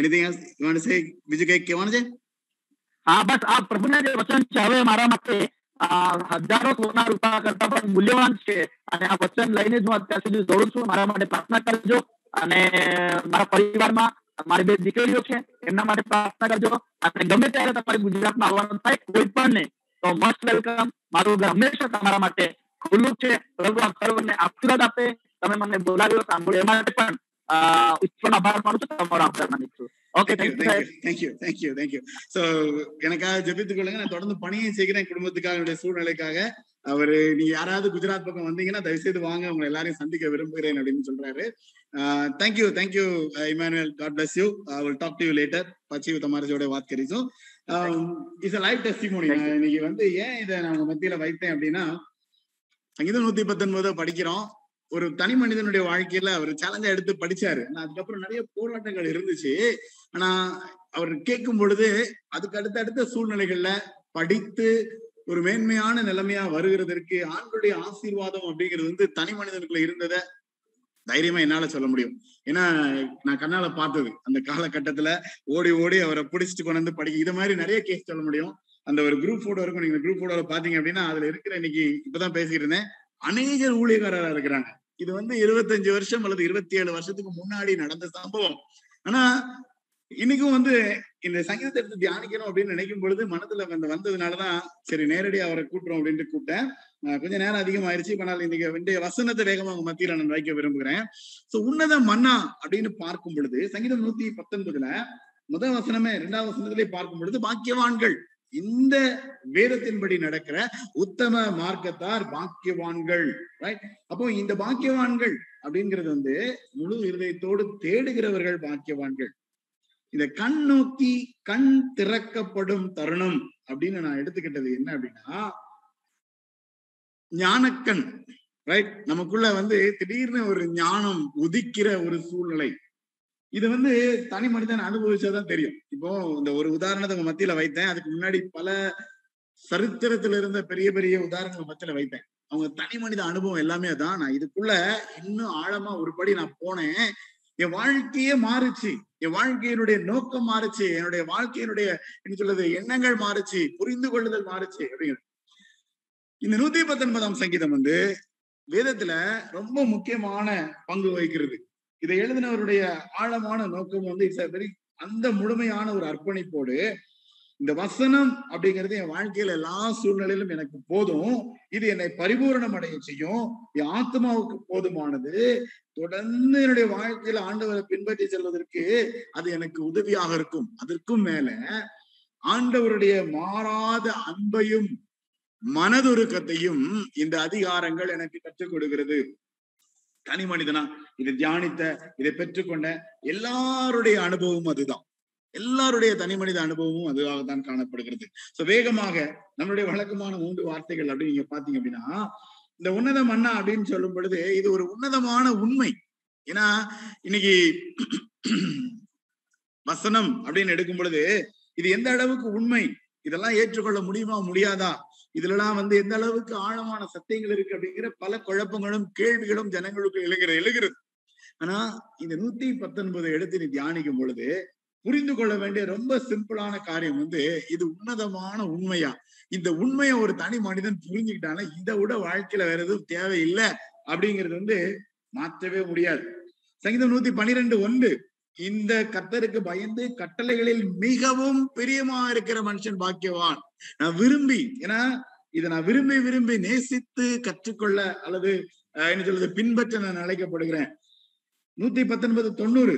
Anything else you want to say Vijay K want to say? હા બસ આ પ્રભુના જે વચન છે હવે મારા માટે હજારો સોના રૂપિયા કરતા પણ મૂલ્યવાન છે અને આ વચન લઈને હું અત્યાર સુધી દોડું છું. મારા માટે પ્રાર્થના કરજો અને મારા પરિવારમાં મારી બે દીકરીઓ છે એમના માટે પ્રાર્થના કરજો અને ગમે ત્યારે તમારે ગુજરાતમાં આવવાનું થાય કોઈ પણ ને તો મોસ્ટ વેલકમ. મારું હંમેશા તમારા માટે ખુલ્લું છે. પ્રભુ આપ સર્વને આશીર્વાદ આપે. તમે મને બોલાવ્યો સાંભળ્યો એ માટે પણ ઈશ્વરનો આભાર માનું છું. તમારો આભાર માનું છું. Okay, thank you, thank you, thank you, thank you. So, எனக்காக ஜெபித்துக் கொள்ளுங்க. நான் தொடர்ந்து பணியை செய்கிறேன் குடும்பத்துக்காக, என்னுடைய சூழ்நிலைக்காக. அவர் நீங்க யாராவது குஜராத் பக்கம் வந்தீங்கன்னா தயவு செய்து வாங்க, உங்களை எல்லாரையும் சந்திக்க விரும்புகிறேன் அப்படின்னு சொல்றாரு. Thank you thank you Emmanuel, God bless you. I will talk to you later. પછી તમારી જોડે વાત કરીશું. It's a live testimony. இன்னைக்கு வந்து ஏன் இதை நான் உங்க மத்தியில வைத்தேன் அப்படின்னா, சங்கீதம் நூத்தி பத்தொன்பது படிக்கிறோம். ஒரு தனி மனிதனுடைய வாழ்க்கையில அவர் சேலஞ்சா எடுத்து படிச்சாரு. ஆனா அதுக்கப்புறம் நிறைய போராட்டங்கள் இருந்துச்சு. ஆனா அவர் கேட்கும் பொழுது அதுக்கு அடுத்தடுத்த சூழ்நிலைகள்ல படித்து ஒரு மேன்மையான நிலைமையா வருகிறதற்கு ஆண்களுடைய ஆசீர்வாதம் அப்படிங்கிறது வந்து தனி மனிதனுக்குள்ள இருந்ததை தைரியமா என்னால சொல்ல முடியும். ஏன்னா நான் கண்ணால பார்த்தது அந்த காலகட்டத்துல ஓடி ஓடி அவரை பிடிச்சிட்டு கொண்டு வந்து படிக்க இது மாதிரி நிறைய கேஸ் சொல்ல முடியும். அந்த ஒரு குரூப் போட்டோ இருக்கும், நீங்க குரூப் போட்டோல பாத்தீங்க அப்படின்னா அதுல இருக்கிற இன்னைக்கு இப்பதான் பேசிக்கிட்டு இருந்தேன் அநேகர் ஊழியக்காரரா இருக்கிறாங்க. இது வந்து இருபத்தஞ்சு வருஷம் அல்லது இருபத்தி ஏழு வருஷத்துக்கு முன்னாடி நடந்த சம்பவம். ஆனா இன்னைக்கும் வந்து இந்த சங்கீதத்தை எடுத்து தியானிக்கணும் அப்படின்னு நினைக்கும் பொழுது மனதுல வந்து வந்ததுனாலதான் சரி நேரடியாக அவரை கூட்டுறோம் அப்படின்ட்டு கூப்பிட்டேன். கொஞ்சம் நேரம் அதிகமாயிருச்சு. இப்ப நான் இன்னைக்கு இன்றைய வசனத்தை வேகமா அவங்க மத்தியில நான் வைக்க விரும்புகிறேன். சோ உன்னத மன்னா அப்படின்னு பார்க்கும் பொழுது சங்கீதம் நூத்தி பத்தொன்பதுல முதல் வசனமே இரண்டாவது வசனத்திலே பார்க்கும் பொழுது பாக்கியவான்கள், இந்த வேதத்தின்படி நடக்கிற உத்தம மார்க்கத்தார் பாக்கியவான்கள். ரைட்? அப்போ இந்த பாக்கியவான்கள் அப்படிங்கிறது வந்து முழு இருதயத்தோடு தேடுகிறவர்கள் பாக்கியவான்கள். இந்த கண் நோக்கி கண் திறக்கப்படும் தருணம் அப்படின்னு நான் எடுத்துக்கிட்டது என்ன அப்படின்னா ஞானக்கண். ரைட்? நமக்குள்ள வந்து திடீர்னு ஒரு ஞானம் உதிக்கிற ஒரு சூழ்நிலை, இது வந்து தனி மனிதன் அனுபவிச்சாதான் தெரியும். இப்போ இந்த ஒரு உதாரணத்தை மத்தியில வைத்தேன், அதுக்கு முன்னாடி பல சரித்திரத்துல இருந்த பெரிய பெரிய உதாரணங்கள் மத்தியில வைத்தேன். அவங்க தனி மனித அனுபவம் எல்லாமே தான். நான் இதுக்குள்ள இன்னும் ஆழமா ஒரு படி நான் போனேன். என் வாழ்க்கையே மாறுச்சு, என் வாழ்க்கையினுடைய நோக்கம் மாறுச்சு, என்னுடைய வாழ்க்கையினுடைய என்ன சொல்றது எண்ணங்கள் மாறுச்சு, புரிந்து கொள்ளுதல் மாறுச்சு அப்படிங்கிறது. இந்த நூத்தி பத்தொன்பதாம் சங்கீதம் வந்து வேதத்துல ரொம்ப முக்கியமான பங்கு வகிக்கிறது. இதை எழுதினவருடைய ஆழமான நோக்கம் வந்து இட்ஸ் அ வெரி அந்த முழுமையான ஒரு அர்ப்பணிப்போடு இந்த வசனம் அப்படிங்கிறது என் வாழ்க்கையில எல்லா சூழ்நிலையிலும் எனக்கு போதும், இது என்னை பரிபூரணம் அடைய செய்யும், என் ஆத்மாவுக்கு போதுமானது, தொடர்ந்து என்னுடைய வாழ்க்கையில ஆண்டவரை பின்பற்றி செல்வதற்கு அது எனக்கு உதவியாக இருக்கும். அதற்கும் மேல ஆண்டவருடைய மாறாத அன்பையும் மனதுருக்கத்தையும் இந்த அதிகாரங்கள் எனக்கு கற்றுக் கொடுக்கிறது. தனி மனிதனா இதை தியானித்த, இதை பெற்றுக்கொண்ட எல்லாருடைய அனுபவமும் அதுதான். எல்லாருடைய தனி மனித அனுபவமும் அதுவாகத்தான் காணப்படுகிறது. சோ வேகமாக நம்மளுடைய வழக்கமான மூன்று வார்த்தைகள் அப்படின்னு நீங்க பாத்தீங்க அப்படின்னா இந்த உன்னத மன்னா அப்படின்னு சொல்லும் பொழுது இது ஒரு உன்னதமான உண்மை. ஏன்னா இன்னைக்கு வசனம் அப்படின்னு எடுக்கும் பொழுது இது எந்த அளவுக்கு உண்மை, இதெல்லாம் ஏற்றுக்கொள்ள முடியுமா முடியாதா, இதுலலாம் வந்து எந்த அளவுக்கு ஆழமான சத்தியங்கள் இருக்கு அப்படிங்கிற பல குழப்பங்களும் கேள்விகளும் ஜனங்களுக்கு எழுகிறது எழுகிறது ஆனா இந்த நூத்தி பத்தொன்பது எடுத்து நீ தியானிக்கும் பொழுது புரிந்து கொள்ள வேண்டிய ரொம்ப சிம்பிளான காரியம் வந்து இது உன்னதமான உண்மையா, இந்த உண்மையை ஒரு தனி மனிதன் புரிஞ்சுக்கிட்டானா இதை விட வாழ்க்கையில வேற எதுவும் தேவையில்லை அப்படிங்கிறது வந்து மாற்றவே முடியாது. சங்கீதம் நூத்தி பனிரெண்டு ஒன்று, இந்த கர்த்தருக்கு பயந்து கட்டளைகளில் மிகவும் பிரியமா இருக்கிற மனுஷன் பாக்கியவான். நான் விரும்பி, ஏன்னா இதை நான் விரும்பி விரும்பி நேசித்து கற்றுக்கொள்ள அல்லது என்ன சொல்றது பின்பற்ற நான் அழைக்கப்படுகிறேன். நூத்தி பத்தொன்பது தொண்ணூறு,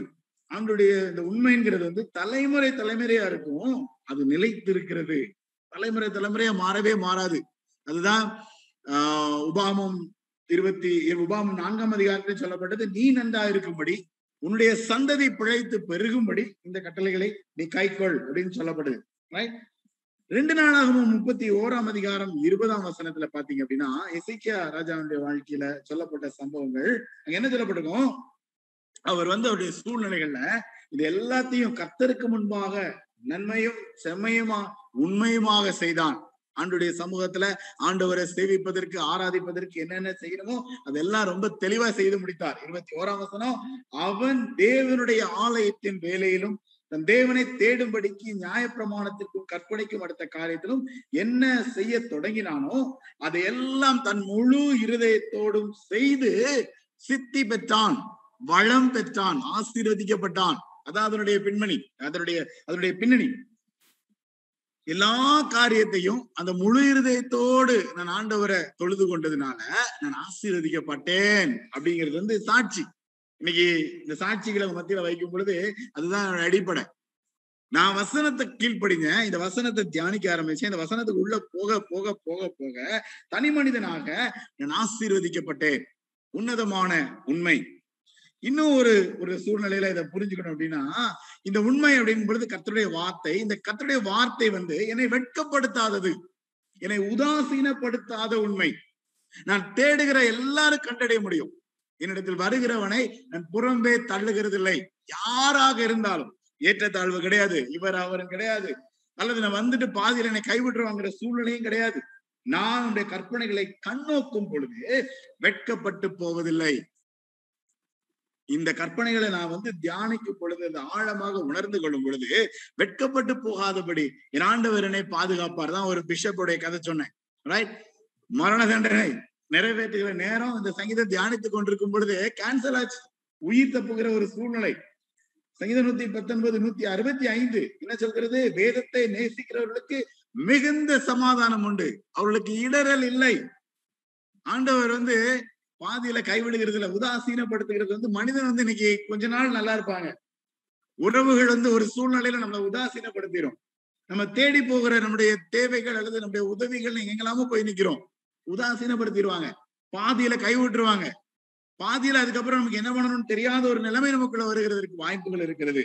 அவனுடைய இந்த உண்மைங்கிறது வந்து தலைமுறை தலைமுறையா இருக்கும், அது நிலைத்திருக்கிறது, தலைமுறை தலைமுறையா மாறவே மாறாது. அதுதான் ஆஹ் உபாமம் இருபத்தி உபாமம் நான்காம் அதிகாரத்தில் சொல்லப்பட்டது, நீ நன்றா இருக்கும்படி உன்னுடைய சந்ததி பிழைத்து பெருகும்படி இந்த கட்டளைகளை நீ கைக்கொள் அப்படின்னு சொல்லப்படுது. ரைட்? ரெண்டு நாளாகவும் முப்பத்தி ஓராம் அதிகாரம் இருபதாம் வசனத்துல பாத்தீங்க அப்படின்னா எசேக்கியா ராஜாவுடைய வாழ்க்கையில சொல்லப்பட்ட சம்பவங்கள் அங்க என்ன சொல்லப்பட்டிருக்கும், அவர் வந்து அவருடைய சூழ்நிலைகள்ல இது எல்லாத்தையும் கர்த்தருக்கு முன்பாக நன்மையும் செம்மையுமா உண்மையுமாக செய்தான். ஆண்டுடைய சமூகத்துல ஆண்டவரை சேவிப்பதற்கு ஆராதிப்பதற்கு என்னென்ன செய்யணுமோ அதெல்லாம் ரொம்ப தெளிவா செய்து முடித்தார். இருபத்தி ஓராம் வசனம், அவன் தேவனுடைய ஆலயத்தின் வேலையிலும் தன் தேவனை தேடும்படிக்கு நியாயப்பிரமாணத்திற்கும் கற்பனைக்கும் அடுத்த காரியத்திலும் என்ன செய்ய தொடங்கினானோ அதையெல்லாம் தன் முழு இருதயத்தோடும் செய்து சித்தி பெற்றான், வளம் பெற்றான், ஆசீர்வதிக்கப்பட்டான். அதான் அதனுடைய பின்னணி, அதனுடைய அதனுடைய பின்னணி எல்லா காரியத்தையும் அந்த முழு இருதயத்தோடு நான் ஆண்டவரை தொழுது கொண்டதுனால நான் ஆசீர்வதிக்கப்பட்டேன் அப்படிங்கிறது வந்து சாட்சி. இன்னைக்கு இந்த சாட்சிகளை மத்தியில வைக்கும் பொழுது அதுதான் என்னோட அடிப்படை. நான் வசனத்தை கீழ்ப்படிங்க, இந்த வசனத்தை தியானிக்க ஆரம்பிச்சேன், இந்த வசனத்துக்கு உள்ள போக போக போக போக தனி மனிதனாக நான் ஆசீர்வதிக்கப்பட்டேன். உன்னதமான உண்மை. இன்னும் ஒரு ஒரு சூழ்நிலையில இதை புரிஞ்சுக்கணும் அப்படின்னா இந்த உண்மை அப்படிங்கும் பொழுது கர்த்தருடைய வார்த்தை, இந்த கர்த்தருடைய வார்த்தை வந்து என்னை வெட்கப்படுத்தாதது, என்னை உதாசீனப்படுத்தாத உண்மை. நான் தேடுகிற எல்லாரும் கண்டடைய முடியும், என்னிடத்தில் வருகிறவனை நான் புறம்பே தள்ளுகிறது இல்லை. யாராக இருந்தாலும் ஏற்றத்தாழ்வு கிடையாது, இவர் அவரும் கிடையாது, அல்லது நான் வந்துட்டு பாதியில என்னை கைவிட்டுருவாங்கிற சூழ்நிலையும் கிடையாது. நான் உடைய கற்பனைகளை கண்ணோக்கும் பொழுது வெட்கப்பட்டு போவதில்லை. இந்த கற்பனைகளை நான் வந்து தியானிக்கும் பொழுது அதை ஆழமாக உணர்ந்து கொள்ளும் பொழுது வெட்கப்பட்டு போகாதபடி என் ஆண்டவரனை பாதுகாப்பார். தான் ஒரு பிஷப்புடைய கதை சொன்னேன், ரைட்? மரண தண்டனை நிறைவேற்றுகிற நேரம் இந்த சங்கீதம் தியானித்துக் கொண்டிருக்கும் பொழுது கேன்சல் ஆச்சு, உயிர் தப்புகிற ஒரு சூழ்நிலை. சங்கீதம் நூத்தி பத்தொன்பது நூத்தி அறுபத்தி ஐந்து என்ன சொல்கிறது? வேதத்தை நேசிக்கிறவர்களுக்கு மிகுந்த சமாதானம் உண்டு, அவர்களுக்கு இடரல் இல்லை. ஆண்டவர் வந்து பாதியில கைவிடுகிறதுல உதாசீனப்படுத்துகிறது வந்து மனிதன் வந்து இன்னைக்கு கொஞ்ச நாள் நல்லா இருப்பாங்க, உறவுகள் வந்து ஒரு சூழ்நிலையில நம்மளை உதாசீனப்படுத்திடும். நம்ம தேடி போகிற நம்முடைய தேவைகள் அல்லது நம்முடைய உதவிகள் எங்கெல்லாமோ போய் நிக்கிறோம், உதாசீனப்படுத்திடுவாங்க, பாதியில கைவிட்டுருவாங்க. பாதியில அதுக்கப்புறம் நமக்கு என்ன பண்ணணும்னு தெரியாத ஒரு நிலைமை நமக்குள்ள வருகிறதுக்கு வாய்ப்புகள் இருக்கிறது.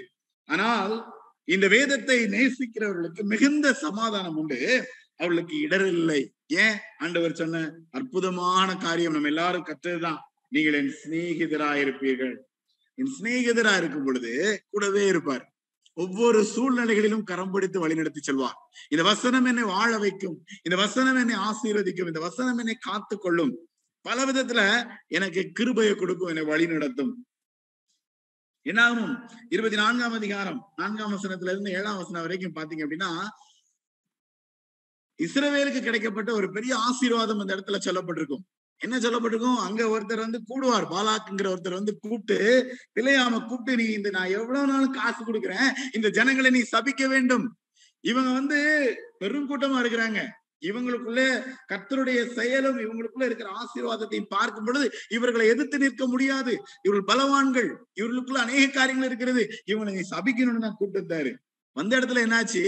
ஆனால் இந்த வேதத்தை நேசிக்கிறவர்களுக்கு மிகுந்த சமாதானம் உண்டு, அவர்களுக்கு இடரல் இல்லை. ஏன்? ஆண்டவர் சொன்ன அற்புதமான காரியம் நம்ம எல்லாரும் கற்றதுதான். நீங்கள் என் சிநேகிதரா இருப்பீர்கள். என் சிநேகிதரா இருக்கும் பொழுது கூடவே இருப்பார், ஒவ்வொரு சூழ்நிலைகளிலும் கரம் பிடித்து வழிநடத்தி செல்வார். இந்த வசனம் என்னை வாழ வைக்கும், இந்த வசனம் என்னை ஆசீர்வதிக்கும், இந்த வசனம் என்னை காத்து கொள்ளும், பல விதத்துல எனக்கு கிருபையை கொடுக்கும், என்னை வழி நடத்தும். என்னாகும்? இருபத்தி நான்காம் அதிகாரம் நான்காம் வசனத்துல இருந்து ஏழாம் வசனம் வரைக்கும் பாத்தீங்க அப்படின்னா இஸ்ரவேலுக்கு கிடைக்கப்பட்ட ஒரு பெரிய ஆசீர்வாதம் அந்த இடத்துல சொல்லப்பட்டிருக்கும். என்ன சொல்லப்பட்டிருக்கும்? அங்க ஒருத்தர் வந்து கூடுவார், பாலாக்குங்கிற ஒருத்தர் வந்து கூப்பிட்டு, பிழையாம கூப்பிட்டு, நீ இந்த நான் எவ்வளவு நாளும் காசு கொடுக்குறேன், இந்த ஜனங்களை நீ சபிக்க வேண்டும். இவங்க வந்து பெரும் கூட்டமா இருக்கிறாங்க, இவங்களுக்குள்ள கர்த்தருடைய செயலும் இவங்களுக்குள்ள இருக்கிற ஆசீர்வாதத்தையும் பார்க்கும் பொழுது இவர்களை எதிர்த்து நிற்க முடியாது, இவர்கள் பலவான்கள், இவர்களுக்குள்ள அநேக காரியங்கள் இருக்கிறது, இவங்களை நீ சபிக்கணும்னு தான் கூப்பிட்டு இருந்தாரு. வந்த இடத்துல என்னாச்சு?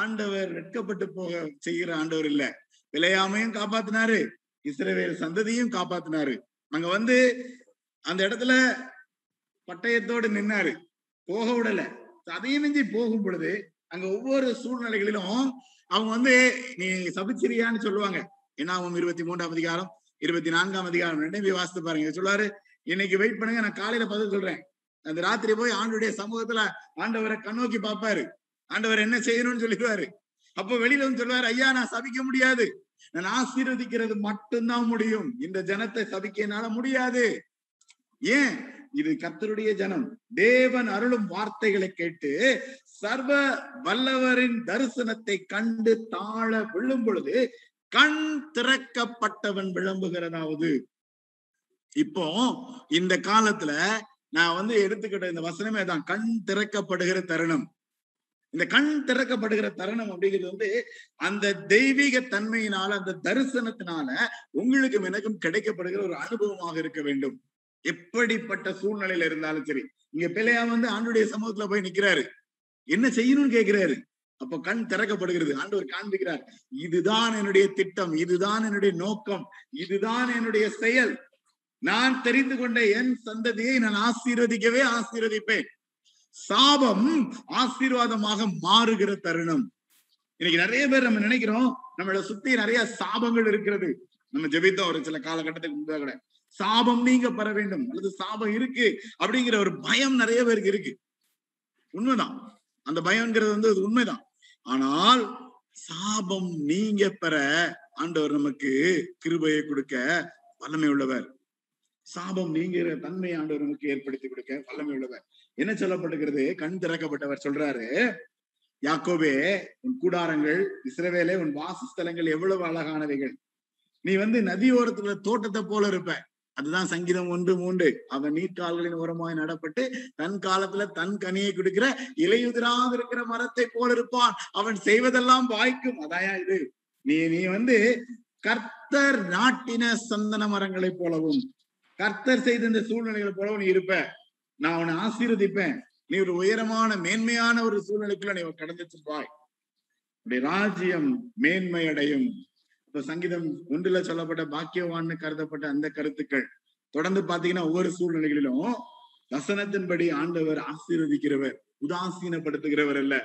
ஆண்டவர் வெட்கப்பட்டு போக செய்கிற ஆண்டவர் இல்ல, பிழையாமையும் காப்பாத்தினாரு, இஸ்ரவேல் சந்ததியும் காப்பாத்தினாரு. அங்க வந்து அந்த இடத்துல பட்டயத்தோடு நின்னாரு, போக விடல. அதையும் மிஞ்சி போகும் பொழுது அங்க ஒவ்வொரு சூழ்நிலைகளிலும் அவங்க வந்து நீ சபிச்சிரியான்னு சொல்லுவாங்க. என்னாகும் இருபத்தி மூன்றாம் அதிகாரம் இருபத்தி நான்காம் அதிகாரம் ரெண்டையும் வாசித்து பாருங்க. சொல்லுவாரு, இன்னைக்கு வெயிட் பண்ணுங்க, நான் காலையில பதில் சொல்றேன். அந்த ராத்திரி போய் ஆண்டுடைய சமூகத்துல ஆண்டவரை கண்ணோக்கி பாப்பாரு, ஆண்டவர் என்ன செய்யணும்னு சொல்லிடுவாரு. அப்ப வெளியில வந்து சொல்லுவாரு, ஐயா நான் சபிக்க முடியாது, நான் ஆசீர்வதிக்கிறது மட்டும்தான் முடியும், இந்த ஜனத்தை சபிக்கனால முடியாது. ஏன்? இது கர்த்தருடைய ஜனம், தேவன் அருளும் வார்த்தைகளை கேட்டு சர்வ வல்லவரின் தரிசனத்தை கண்டு தாழ விழும் பொழுது கண் திறக்கப்பட்டவன் விளம்புகிறதாவது. இப்போ இந்த காலத்துல நான் வந்து எடுத்துக்கிட்ட இந்த வசனமே தான் கண் திறக்கப்படுகிற தருணம். இந்த கண் திறக்கப்படுகிற தருணம் அப்படிங்கிறது வந்து அந்த தெய்வீக தன்மையினால, அந்த தரிசனத்தினால உங்களுக்கும் எனக்கும் கிடைக்கப்படுகிற ஒரு அனுபவமாக இருக்க வேண்டும். எப்படிப்பட்ட சூழ்நிலையில இருந்தாலும் சரி. இங்க பிள்ளையா வந்து ஆண்டுடைய சமூகத்துல போய் நிக்கிறாரு, என்ன செய்யணும்னு கேட்கிறாரு. அப்ப கண் திறக்கப்படுகிறது, ஆண்டவர் காண்பிக்கிறார், இதுதான் என்னுடைய திட்டம், இதுதான் என்னுடைய நோக்கம், இதுதான் என்னுடைய செயல். நான் தெரிந்து கொண்ட என் சந்ததியை நான் ஆசீர்வதிக்கவே ஆசீர்வதிப்பேன். சாபம் ஆசீர்வாதமாக மாறுகிற தருணம். இன்னைக்கு நிறைய பேர் நம்ம நினைக்கிறோம், நம்மளை சுத்தி நிறைய சாபங்கள் இருக்கிறது. நம்ம ஜெபித்தோம் ஒரு சில காலகட்டத்துக்கு முன்னாடி கூட, சாபம் நீங்க பெற வேண்டும் அல்லது சாபம் இருக்கு அப்படிங்கிற ஒரு பயம் நிறைய பேருக்கு இருக்கு. உண்மைதான், அந்த பயம்ங்கிறது வந்து அது உண்மைதான். ஆனால் சாபம் நீங்க பெற ஆண்டவர் நமக்கு கிருபையை கொடுக்க வல்லமை உள்ளவர். சாபம் நீங்கிற தன்மையை ஆண்டவர் நமக்கு ஏற்படுத்தி கொடுக்க வல்லமை உள்ளவர். என்ன சொல்லப்படுகிறது? கண் திறக்கப்பட்டவர் சொல்றாரு, யாக்கோபே உன் கூடாரங்கள், இஸ்ரவேலே உன் வாசஸ்தலங்கள் எவ்வளவு அழகானவைகள். நீ வந்து நதியோரத்துல தோட்டத்தை போல இருப்ப. அதுதான் சங்கீதம் ஒன்று மூன்று. அவன் நீர்கால்களின் ஓரமாய் நடப்பட்டு தன் காலத்துல தன் கனியை கொடுக்கிற இலையுதிராக இருக்கிற மரத்தை போல இருப்பான். அவன் செய்வதெல்லாம் வாய்க்கும். அதாயா இது? நீ நீ வந்து கர்த்தர் நாட்டின சந்தன மரங்களை போலவும், கர்த்தர் செய்த இந்த சூழ்நிலைகளை போலவும் நீ இருப்ப. நான் உன்னை ஆசீர்வதிப்பேன். நீ ஒரு உயரமான மேன்மையான ஒரு சூழ்நிலைக்குள்ள நீ கடந்து செல்வாய். உடைய ராஜ்யம் மேன்மை அடையும். இப்ப சங்கீதம் ஒன்றுல சொல்லப்பட்ட பாக்கியவான்னு கருதப்பட்ட அந்த கருத்துக்கள் தொடர்ந்து பாத்தீங்கன்னா ஒவ்வொரு சூழ்நிலைகளிலும் வசனத்தின்படி ஆண்டவர் ஆசீர்வதிக்கிறவர், உதாசீனப்படுத்துகிறவர் அல்ல,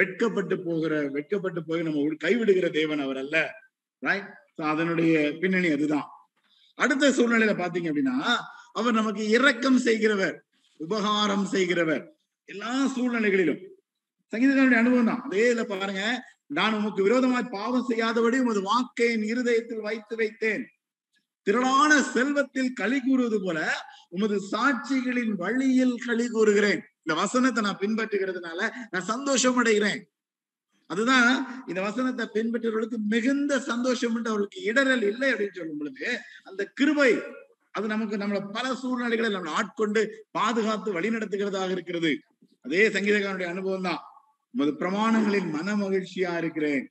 வெட்கப்பட்டு போகிற வெட்கப்பட்டு போய் நம்ம கைவிடுகிற தேவன் அவர் அல்ல, ரைட்? அதனுடைய பின்னணி அதுதான். அடுத்த சூழ்நிலையில பாத்தீங்க அப்படின்னா அவர் நமக்கு இரக்கம் செய்கிறவர், உபகாரம் செய்கிறவர். எல்லா சூழ்நிலைகளிலும் சங்கீதக்காரனுடைய அனுபவம் தான். அதே இதுல பாருங்க, நான் உமக்கு விரோதமாய் பாவம் செய்யாதபடி உமது வாக்கை என் இருதயத்தில் வைத்து வைத்தேன், திரளான செல்வத்தில் களி கூறுவது போல உமது சாட்சிகளின் வழியில் களி கூறுகிறேன். இந்த வசனத்தை நான் பின்பற்றுகிறதுனால நான் சந்தோஷம் அடைகிறேன். அதுதான் இந்த வசனத்தை பின்பற்றுவர்களுக்கு மிகுந்த சந்தோஷம், அவர்களுக்கு இடரல் இல்லை அப்படின்னு சொல்லும் பொழுது அந்த கிருபை அது நமக்கு நம்மளை பல சூழ்நிலைகளை நம்மளை ஆட்கொண்டு பாதுகாத்து வழிநடத்துகிறதாக இருக்கிறது. அதே சங்கீதக்காரனுடைய அனுபவம் தான். உமது பிரமாணங்களின் மன மகிழ்ச்சியா இருக்கிறேன்.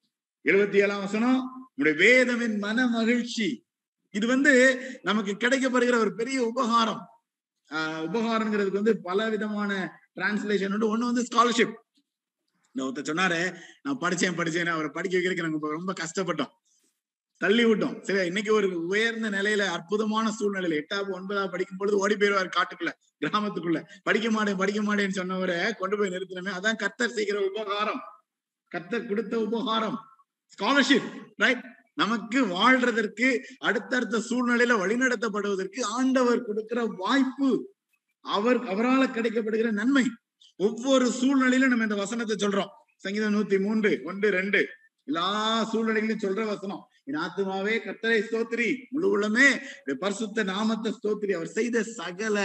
எழுபத்தி ஏழாம் வசனம், உங்களுடைய வேதமின் மன மகிழ்ச்சி. இது வந்து நமக்கு கிடைக்கப்படுகிற ஒரு பெரிய உபகாரம். ஆஹ் உபகாரம்ங்கிறதுக்கு வந்து பல விதமான டிரான்ஸ்லேஷன் உண்டு. ஒண்ணு வந்து ஸ்காலர்ஷிப். இந்த ஒருத்தர் சொன்னாரு, நான் படிச்சேன் படிச்சேன் அவரை படிக்க வைக்கிறதுக்கு நாங்க ரொம்ப கஷ்டப்பட்டோம், தள்ளி விட்டோம். சரி, இன்னைக்கு ஒரு உயர்ந்த நிலையில அற்புதமான சூழ்நிலையில எட்டாவது ஒன்பதாவது படிக்கும் பொழுது ஓடி போயிருவாரு காட்டுக்குள்ள, கிராமத்துக்குள்ள. படிக்க மாட்டேன் படிக்க மாட்டேன்னு சொன்னவரை கொண்டு போய் நிறுத்தினமே. அதான் கர்த்தர் செய்கிற உபகாரம், கர்த்தர் கொடுத்த உபகாரம், ஸ்காலர்ஷிப். ரைட், நமக்கு வாழ்றதற்கு அடுத்தடுத்த சூழ்நிலையில வழிநடத்தப்படுவதற்கு ஆண்டவர் கொடுக்கிற வாய்ப்பு, அவர் அவரால் கிடைக்கப்படுகிற நன்மை. ஒவ்வொரு சூழ்நிலையிலும் நம்ம இந்த வசனத்தை சொல்றோம். சங்கீதம் நூத்தி மூன்று ஒன்று ரெண்டு எல்லா சூழ்நிலைகளையும் சொல்ற வசனம். என் ஆத்துமாவே கர்த்தரை ஸ்தோத்திரி, முழு உள்ளமே பரிசுத்த நாமத்தை ஸ்தோத்திரி, அவர் செய்த சகல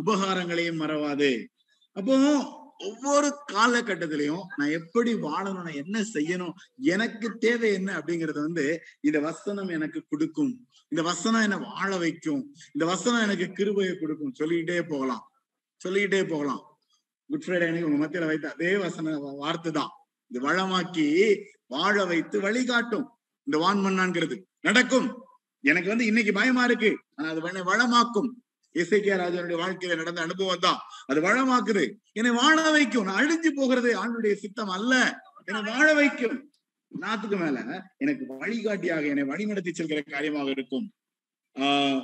உபகாரங்களையும் மறவாது. அப்போ ஒவ்வொரு காலகட்டத்திலையும் நான் எப்படி வாழணும், நான் என்ன செய்யணும், எனக்கு தேவை என்ன அப்படிங்கறது வந்து இந்த வசனம் எனக்கு கொடுக்கும். இந்த வசனம் என்னை வாழ வைக்கும். இந்த வசனம் எனக்கு கிருபையை கொடுக்கும். சொல்லிக்கிட்டே போகலாம் சொல்லிக்கிட்டே போகலாம் குட் ஃப்ரைடே அன்னைக்கு உங்க மத்தியில வைத்த அதே வசன வார்த்தை தான். இது வளமாக்கி வாழ வைத்து வழிகாட்டும். இந்த வான்மண்ணான்கிறது நடக்கும். எனக்கு வந்து இன்னைக்கு பயமா இருக்கு, ஆனா அது என்னை வளமாக்கும். இசைக்கியா ராஜனுடைய வாழ்க்கையில நடந்த அனுபவம் தான். அது வளமாக்குது, என்னை வாழ வைக்கும். நான் அழிஞ்சு போகிறது ஆண்டுடைய சித்தம் அல்ல, என்னை வாழ வைக்கும். நாத்துக்கு மேல எனக்கு வழிகாட்டியாக என்னை வழிநடத்தி செல்கிற காரியமாக இருக்கும். ஆஹ்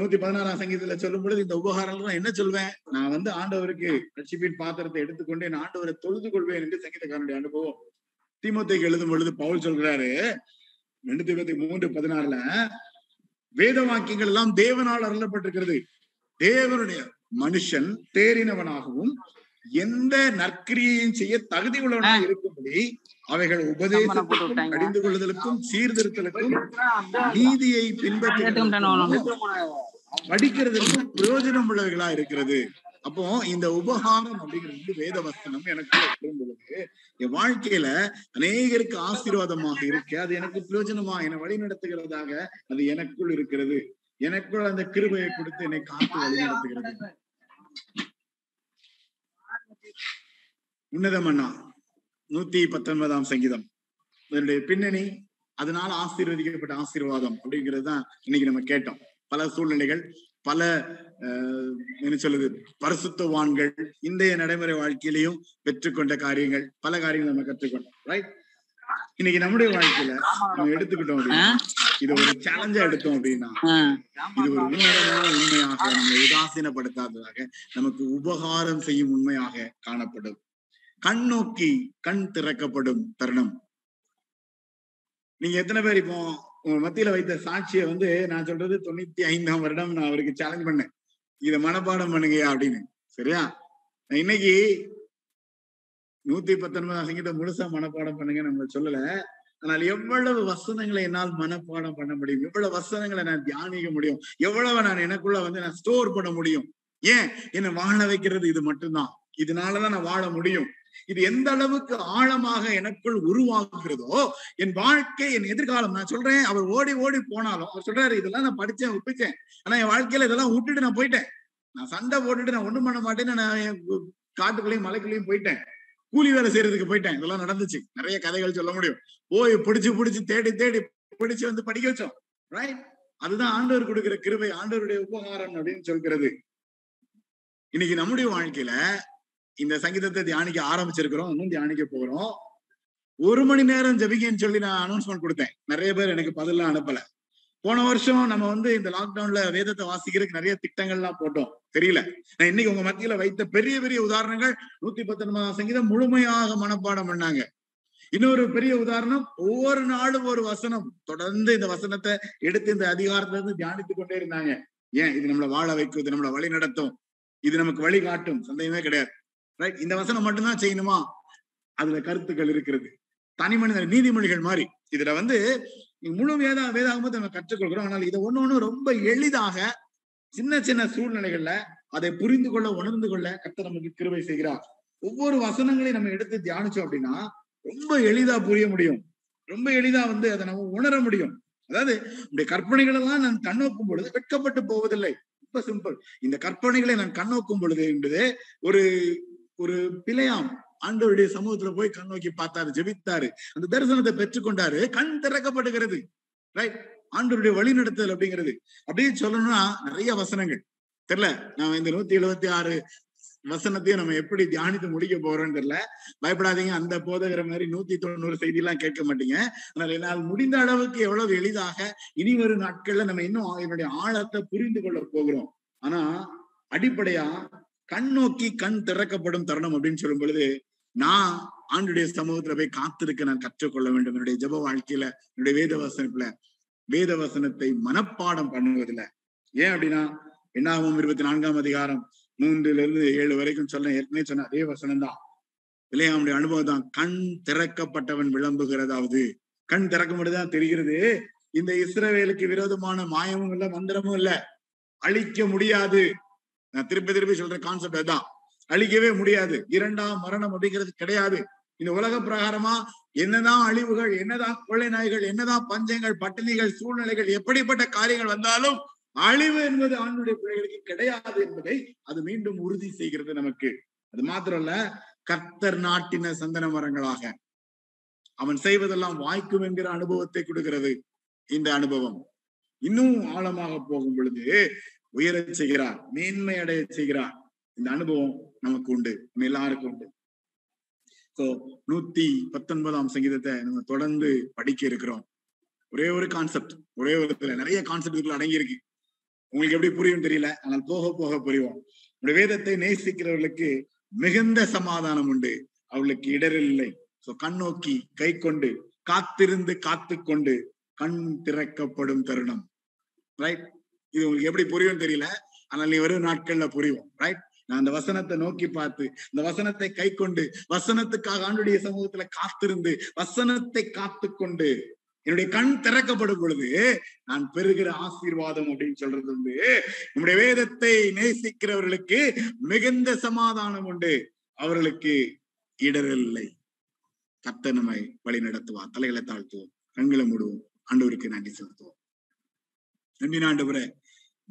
நூத்தி பதினாறாம் சங்கீதத்துல சொல்லும் பொழுது இந்த உபகாரங்கள் நான் என்ன சொல்வேன், நான் வந்து ஆண்டவருக்கு ரட்சிப்பின் பாத்திரத்தை எடுத்துக்கொண்டு என் ஆண்டவரை தொழுது கொள்வேன் என்று சங்கீதக்காரனுடைய அனுபவம். தீமோத்தேயுக்கு எழுதும் பொழுது பவுல் சொல்கிறாரு, ரெண்டு தீமோத்தேயு மூன்று பதினாறுல வேத வாக்கியங்கள் எல்லாம் தேவனால் அருளப்பட்டிருக்கிறது, தேவனுடைய மனுஷன் தேறினவனாகவும் எந்த நற்கிரியையும் செய்ய தகுதி உள்ளவனாக இருக்கும்படி அவைகள் உபதேசத்துக்கும் அடிந்து கொள்ளுதலுக்கும் சீர்திருத்தலுக்கும் நீதியை பின்பற்றி படிக்கிறதுக்கும் பிரயோஜனம் உள்ளவைகளா இருக்கிறது. அப்போ இந்த உபகாரம் அப்படிங்கிறது வேத வசனம் எனக்கு பொழுது என் வாழ்க்கையில அநேகருக்கு ஆசீர்வாதமாக இருக்க, அது எனக்கு பிரயோஜனமா என்னை வழி நடத்துகிறதாக அது எனக்குள் இருக்கிறது. எனக்குள் அந்த கிருபையை கொடுத்து என்னை காத்து வழி நடத்துகிறது. உன்னதம் அண்ணா நூத்தி பத்தொன்பதாம் சங்கீதம் அதனுடைய பின்னணி, அதனால ஆசீர்வதிக்கப்பட்ட ஆசீர்வாதம் அப்படிங்கிறது தான் இன்னைக்கு நம்ம கேட்டோம். பல சூழ்நிலைகள், பல என்ன சொல்லுது பரிசுத்தவான்கள் இன்றைய நடைமுறை வாழ்க்கையிலையும் பெற்றுக்கொண்ட காரியங்கள், பல காரியங்கள் நம்ம கற்றுக்கொண்டோம். ரைட், இன்னைக்கு நம்முடைய வாழ்க்கையில நம்ம எடுத்துக்கிட்டோம் அப்படின்னா, இது ஒரு சேலஞ்சா எடுத்தோம் அப்படின்னா, இது ஒரு உண்மையான உண்மையாக நம்மளை உதாசீனப்படுத்தாததாக நமக்கு உபகாரம் செய்யும் உண்மையாக காணப்படும். கண் நோக்கி கண் திறக்கப்படும் தருணம். நீங்க எத்தனை பேர் இப்போ உங்க மத்தியில வைத்த சாட்சியை வந்து நான் சொல்றது தொண்ணூத்தி ஐந்தாம் வருடம் நான் அவருக்கு சேலஞ்ச் பண்ணேன், இதை மனப்பாடம் பண்ணுங்க அப்படின்னு. சரியா, நான் இன்னைக்கு நூத்தி பத்தொன்பதாம் சங்கீதம் முழுசா மனப்பாடம் பண்ணுங்க நம்ம சொல்லல. ஆனால் எவ்வளவு வசனங்களை என்னால் மனப்பாடம் பண்ண முடியும், எவ்வளவு வசனங்களை நான் தியானிக்க முடியும், எவ்வளவு நான் எனக்குள்ள வந்து நான் ஸ்டோர் பண்ண முடியும். ஏன் என்னை வாழ வைக்கிறது இது மட்டும்தான். இதனாலதான் நான் வாழ முடியும். இது எந்த அளவுக்கு ஆழமாக எனக்குள் உருவாக்குகிறதோ என் வாழ்க்கை, என் எதிர்காலம். நான் சொல்றேன், அவர் ஓடி ஓடி போனாலும் அவர் சொல்றாரு, இதெல்லாம் நான் படிச்சேன் ஒப்பிச்சேன், ஆனா என் வாழ்க்கையில இதெல்லாம் விட்டுட்டு நான் போயிட்டேன். நான் சண்டை போட்டுட்டு நான் ஒண்ணும் பண்ண மாட்டேன்னு நான் என் காட்டுக்குள்ளேயும் மலைக்குள்ளேயும் போயிட்டேன், கூலி வேலை செய்யறதுக்கு போயிட்டேன். இதெல்லாம் நடந்துச்சு, நிறைய கதைகள் சொல்ல முடியும். போய் பிடிச்சு பிடிச்சு தேடி தேடி பிடிச்சு வந்து படிக்க வச்சோம். ரைட், அதுதான் ஆண்டவர் கொடுக்கிற கிருபை, ஆண்டவருடைய உபகாரம் அப்படின்னு சொல்கிறது. இன்னைக்கு நம்முடைய வாழ்க்கையில இந்த சங்கீதத்தை தியானிக்க ஆரம்பிச்சிருக்கிறோம், இன்னும் தியானிக்க போகிறோம். ஒரு மணி நேரம் ஜபிக்கன்னு சொல்லி நான் அனௌன்ஸ்மெண்ட் கொடுத்தேன். நிறைய பேர் எனக்கு பதிலாம் அனுப்பல. போன வருஷம் நம்ம வந்து இந்த லாக்டவுன்ல வேதத்தை வாசிக்கிறதுக்கு நிறைய திட்டங்கள்லாம் போட்டோம், தெரியல. நான் இன்னைக்கு உங்க மத்தியில வைத்த பெரிய பெரிய உதாரணங்கள் நூத்தி பத்தொன்பதாம் சங்கீதம் முழுமையாக மனப்பாடம் பண்ணாங்க. இன்னொரு பெரிய உதாரணம், ஒவ்வொரு நாளும் ஒரு வசனம் தொடர்ந்து இந்த வசனத்தை எடுத்து இந்த அதிகாரத்துல இருந்து தியானித்து கொண்டே இருந்தாங்க. ஏன், இது நம்மளை வாழ வைக்கும், இது நம்மளை வழி நடத்தும், இது நமக்கு வழி காட்டும், சந்தேகமே கிடையாது. ரைட், இந்த வசனம் மட்டும்தான் செய்யணுமா, அதுல கருத்துக்கள் இருக்கிறது. தனி மனித நீதிமொழிகள் மாதிரி இதுல வந்து முழு வேதா வேதாகமும் நம்ம கற்றுக்கொள்கிறோம். ஆனால் இதை ஒண்ணு ஒண்ணு ரொம்ப எளிதாக சின்ன சின்ன சூழ்நிலைகள்ல அதை புரிந்து கொள்ள உணர்ந்து கொள்ள கர்த்தர் நமக்கு கிருபை செய்கிறார். ஒவ்வொரு வசனங்களையும் நம்ம எடுத்து தியானிச்சோம் அப்படின்னா ரொம்ப எளிதா புரிய முடியும், ரொம்ப எளிதா வந்து அதை நம்ம உணர முடியும். அதாவது நம்முடைய கற்பனைகள் எல்லாம் நான் கண்ணோக்கும் பொழுது வெட்கப்பட்டு போவதில்லை. ரொம்ப சிம்பிள். இந்த கற்பனைகளை நான் கண்ணோக்கும் பொழுது என்பது ஒரு ஒரு பிழையாம் ஆண்டவருடைய சமூகத்துல போய் கண் நோக்கி பார்த்தாரு, ஜெபித்தாரு, அந்த தரிசனத்தை பெற்றுக்கொண்டாரு, கண் திறக்கப்படுகிறது. ரைட், ஆண்டவருடைய வழிநடத்தல் அப்படிங்கிறது. அப்படியே சொல்லணும்னா நிறைய வசனங்கள் தெரியல. நான் இந்த நூத்தி எழுபத்தி ஆறு வசனத்தையும் நம்ம எப்படி தியானித்து முடிக்க போறோம்னு தெரியல. பயப்படாதீங்க, அந்த போதகிற மாதிரி நூத்தி தொண்ணூறு செய்தி எல்லாம் கேட்க மாட்டீங்க. அதனால என்னால் முடிந்த அளவுக்கு எவ்வளவு எளிதாக இனி வரும் நாட்கள்ல நம்ம இன்னும் என்னுடைய ஆழத்தை புரிந்து கொள்ள போகிறோம். ஆனா அடிப்படையா கண் நோக்கி கண் திறக்கப்படும் தருணம் அப்படின்னு சொல்லும் பொழுது நான் ஆண்டுடைய சமூகத்துல போய் காத்திருக்க நான் கற்றுக்கொள்ள வேண்டும். என்னுடைய ஜப வாழ்க்கையில, என்னுடைய வேத வசனத்துல வேத வசனத்தை மனப்பாடம் பண்ணுவதில்ல. ஏன் அப்படின்னா என்னாகும் இருபத்தி நான்காம் அதிகாரம் மூன்றுல இருந்து ஏழு வரைக்கும் சொல்ல ஏற்கனவே சொன்ன அதே வசனம் தான். பிள்ளையாமுடைய அனுபவம் தான். கண் திறக்கப்பட்டவன் விளம்புகிறதாவது. கண் திறக்க மட்டும்தான் தெரிகிறது. இந்த இஸ்ரவேலுக்கு விரோதமான மாயமும் இல்ல, மந்திரமும் இல்ல, அழிக்க முடியாது. நான் திருப்பி திருப்பி சொல்ற கான்செப்ட் அதுதான். அழிக்கவே முடியாது. இரண்டாம் மரணம் அப்படிங்கிறது கிடையாது. இந்த உலக பிரகாரமா என்னதான் அழிவுகள், என்னதான் கொள்ளை நாய்கள், என்னதான் பஞ்சங்கள், பட்டினிகள், சூழ்நிலைகள், எப்படிப்பட்ட காரியங்கள் வந்தாலும் அழிவு என்பது ஆண்டுடைய பிள்ளைகளுக்கு கிடையாது என்பதை அது மீண்டும் உறுதி செய்கிறது நமக்கு. அது மாத்திரம் இல்ல, கர்த்தர் நாட்டின சந்தன மரங்களாக அவன் செய்வதெல்லாம் வாய்க்கும் என்கிற அனுபவத்தை கொடுக்கிறது. இந்த அனுபவம் இன்னும் ஆழமாக போகும் பொழுது உயரச் செய்கிறார், மேன்மை அடைய செய்கிறார். இந்த அனுபவம் நமக்கு உண்டு, நம்ம எல்லாருக்கும் உண்டு. சோ நூத்தி பத்தொன்பதாம் சங்கீதத்தை நம்ம தொடர்ந்து படிக்க இருக்கிறோம். ஒரே ஒரு கான்செப்ட், ஒரே ஒரு இடத்துல நிறைய கான்செப்டுகள் அடங்கி இருக்கு. உங்களுக்கு எப்படி புரியும் தெரியல, ஆனால் போக போக புரிவோம். நம்முடைய வேதத்தை நேசிக்கிறவர்களுக்கு மிகுந்த சமாதானம் உண்டு, அவர்களுக்கு இடரல் இல்லை. சோ கண் நோக்கி கை கொண்டு காத்திருந்து காத்து கொண்டு கண் திறக்கப்படும் தருணம். ரைட், இது உங்களுக்கு எப்படி புரியும் தெரியல, ஆனால் நீ வரும் நாட்கள்ல புரியும். ரைட், நான் அந்த வசனத்தை நோக்கி பார்த்து, அந்த வசனத்தை கை கொண்டு, வசனத்துக்காக ஆண்டுடைய சமூகத்துல காத்திருந்து, வசனத்தை காத்து கொண்டு என்னுடைய கண் திறக்கப்படும் பொழுது நான் பெறுகிற ஆசீர்வாதம் அப்படின்னு சொல்றது வந்து நம்முடைய வேதத்தை நேசிக்கிறவர்களுக்கு மிகுந்த சமாதானம் உண்டு, அவர்களுக்கு இடரல் இல்லை. கர்த்தர் நம்மை வழி நடத்துவார். தலைகளை தாழ்த்துவோம், கண்களை மூடுவோம், ஆண்டவருக்கு நன்றி செலுத்துவோம். நன்றி ஆண்டவரே,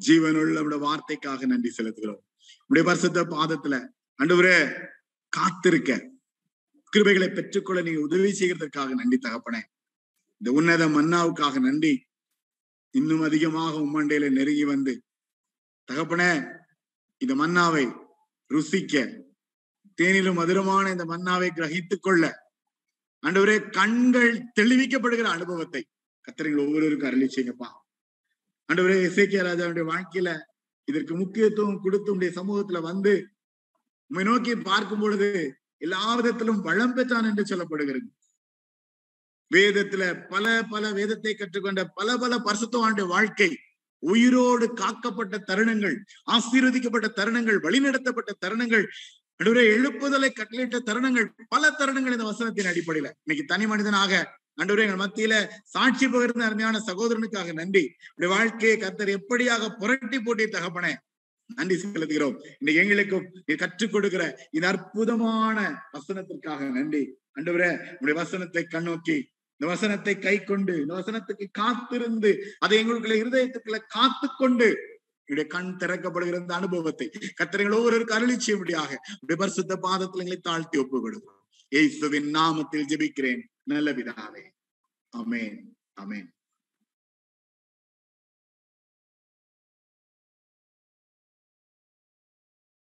ஜீவனுள்ள நம்முடைய வார்த்தைக்காக நன்றி செலுத்துகிறோம். நம்முடைய பரிசுத்த பாதத்துல ஆண்டவரே காத்திருக்க கிருபைகளை பெற்றுக்கொள்ள நீங்க உதவி செய்கிறதற்காக நன்றி தகப்பனே. இந்த உன்னத மன்னாவுக்காக நன்றி. இன்னும் அதிகமாக உம்மண்டையில நெருங்கி வந்து தகப்பனே இந்த மன்னாவை ருசிக்க, தேனிலும் மதுரமான இந்த மன்னாவை கிரகித்துக் கொள்ள ஆண்டவரே கண்கள் தெளிவிக்கப்படுகிற அனுபவத்தை கர்த்தர் ஒவ்வொருவருக்கும் அருளி செய்யுங்கப்பா. ஆண்டவரே எசேக்கியா ராஜாவுடைய வாழ்க்கையில இதற்கு முக்கியத்துவம் கொடுத்து உடைய சமூகத்துல வந்து உண்மை நோக்கி பார்க்கும் பொழுது எல்லா விதத்திலும் வளம் பெற்றான் என்று சொல்லப்படுகிறது. வேதத்துல பல பல வேதத்தை கற்றுக்கொண்ட பல பல பரிசுத்தவானுடைய வாழ்க்கை உயிரோடு காக்கப்பட்ட தருணங்கள், ஆசீர்வதிக்கப்பட்ட தருணங்கள், வழிநடத்தப்பட்ட தருணங்கள், ஆண்டவரே எழுப்புதலை கட்டளையிட்ட தருணங்கள், பல தருணங்கள் இந்த வசனத்தின் அடிப்படையில இன்னைக்கு தனி மனிதனாக ஆண்டவரே எங்கள் மத்தியில சாட்சி பகிர்ந்த அருமையான சகோதரனுக்காக நன்றி. இப்படி வாழ்க்கையை கர்த்தர் எப்படியாக புரட்டி போட்டி தகப்பனே நன்றி செலுத்துகிறோம். இன்னைக்கு எங்களுக்கும் கற்றுக் கொடுக்கிற இந்த அற்புதமான வசனத்திற்காக நன்றி ஆண்டவரே. உங்களுடைய வசனத்தை கண்ணோக்கி, இந்த வசனத்தை கை கொண்டு, இந்த வசனத்துக்கு காத்திருந்து, அதை எங்களுக்குள்ள இருதயத்துக்குள்ள காத்து கொண்டு என்னுடைய கண் திறக்கப்படுகிற இந்த அனுபவத்தை கர்த்தர்கள் ஒவ்வொருவருக்கு அருளி செய்யும்படியாக உடைய பரிசுத்த பாதத்தில் எங்களை தாழ்த்தி ஒப்புக் கொடுக்கிறோம். இயேசுவின் நாமத்தில் ஜெபிக்கிறேன் நல்ல பிதாவே. ஆமென், ஆமென்.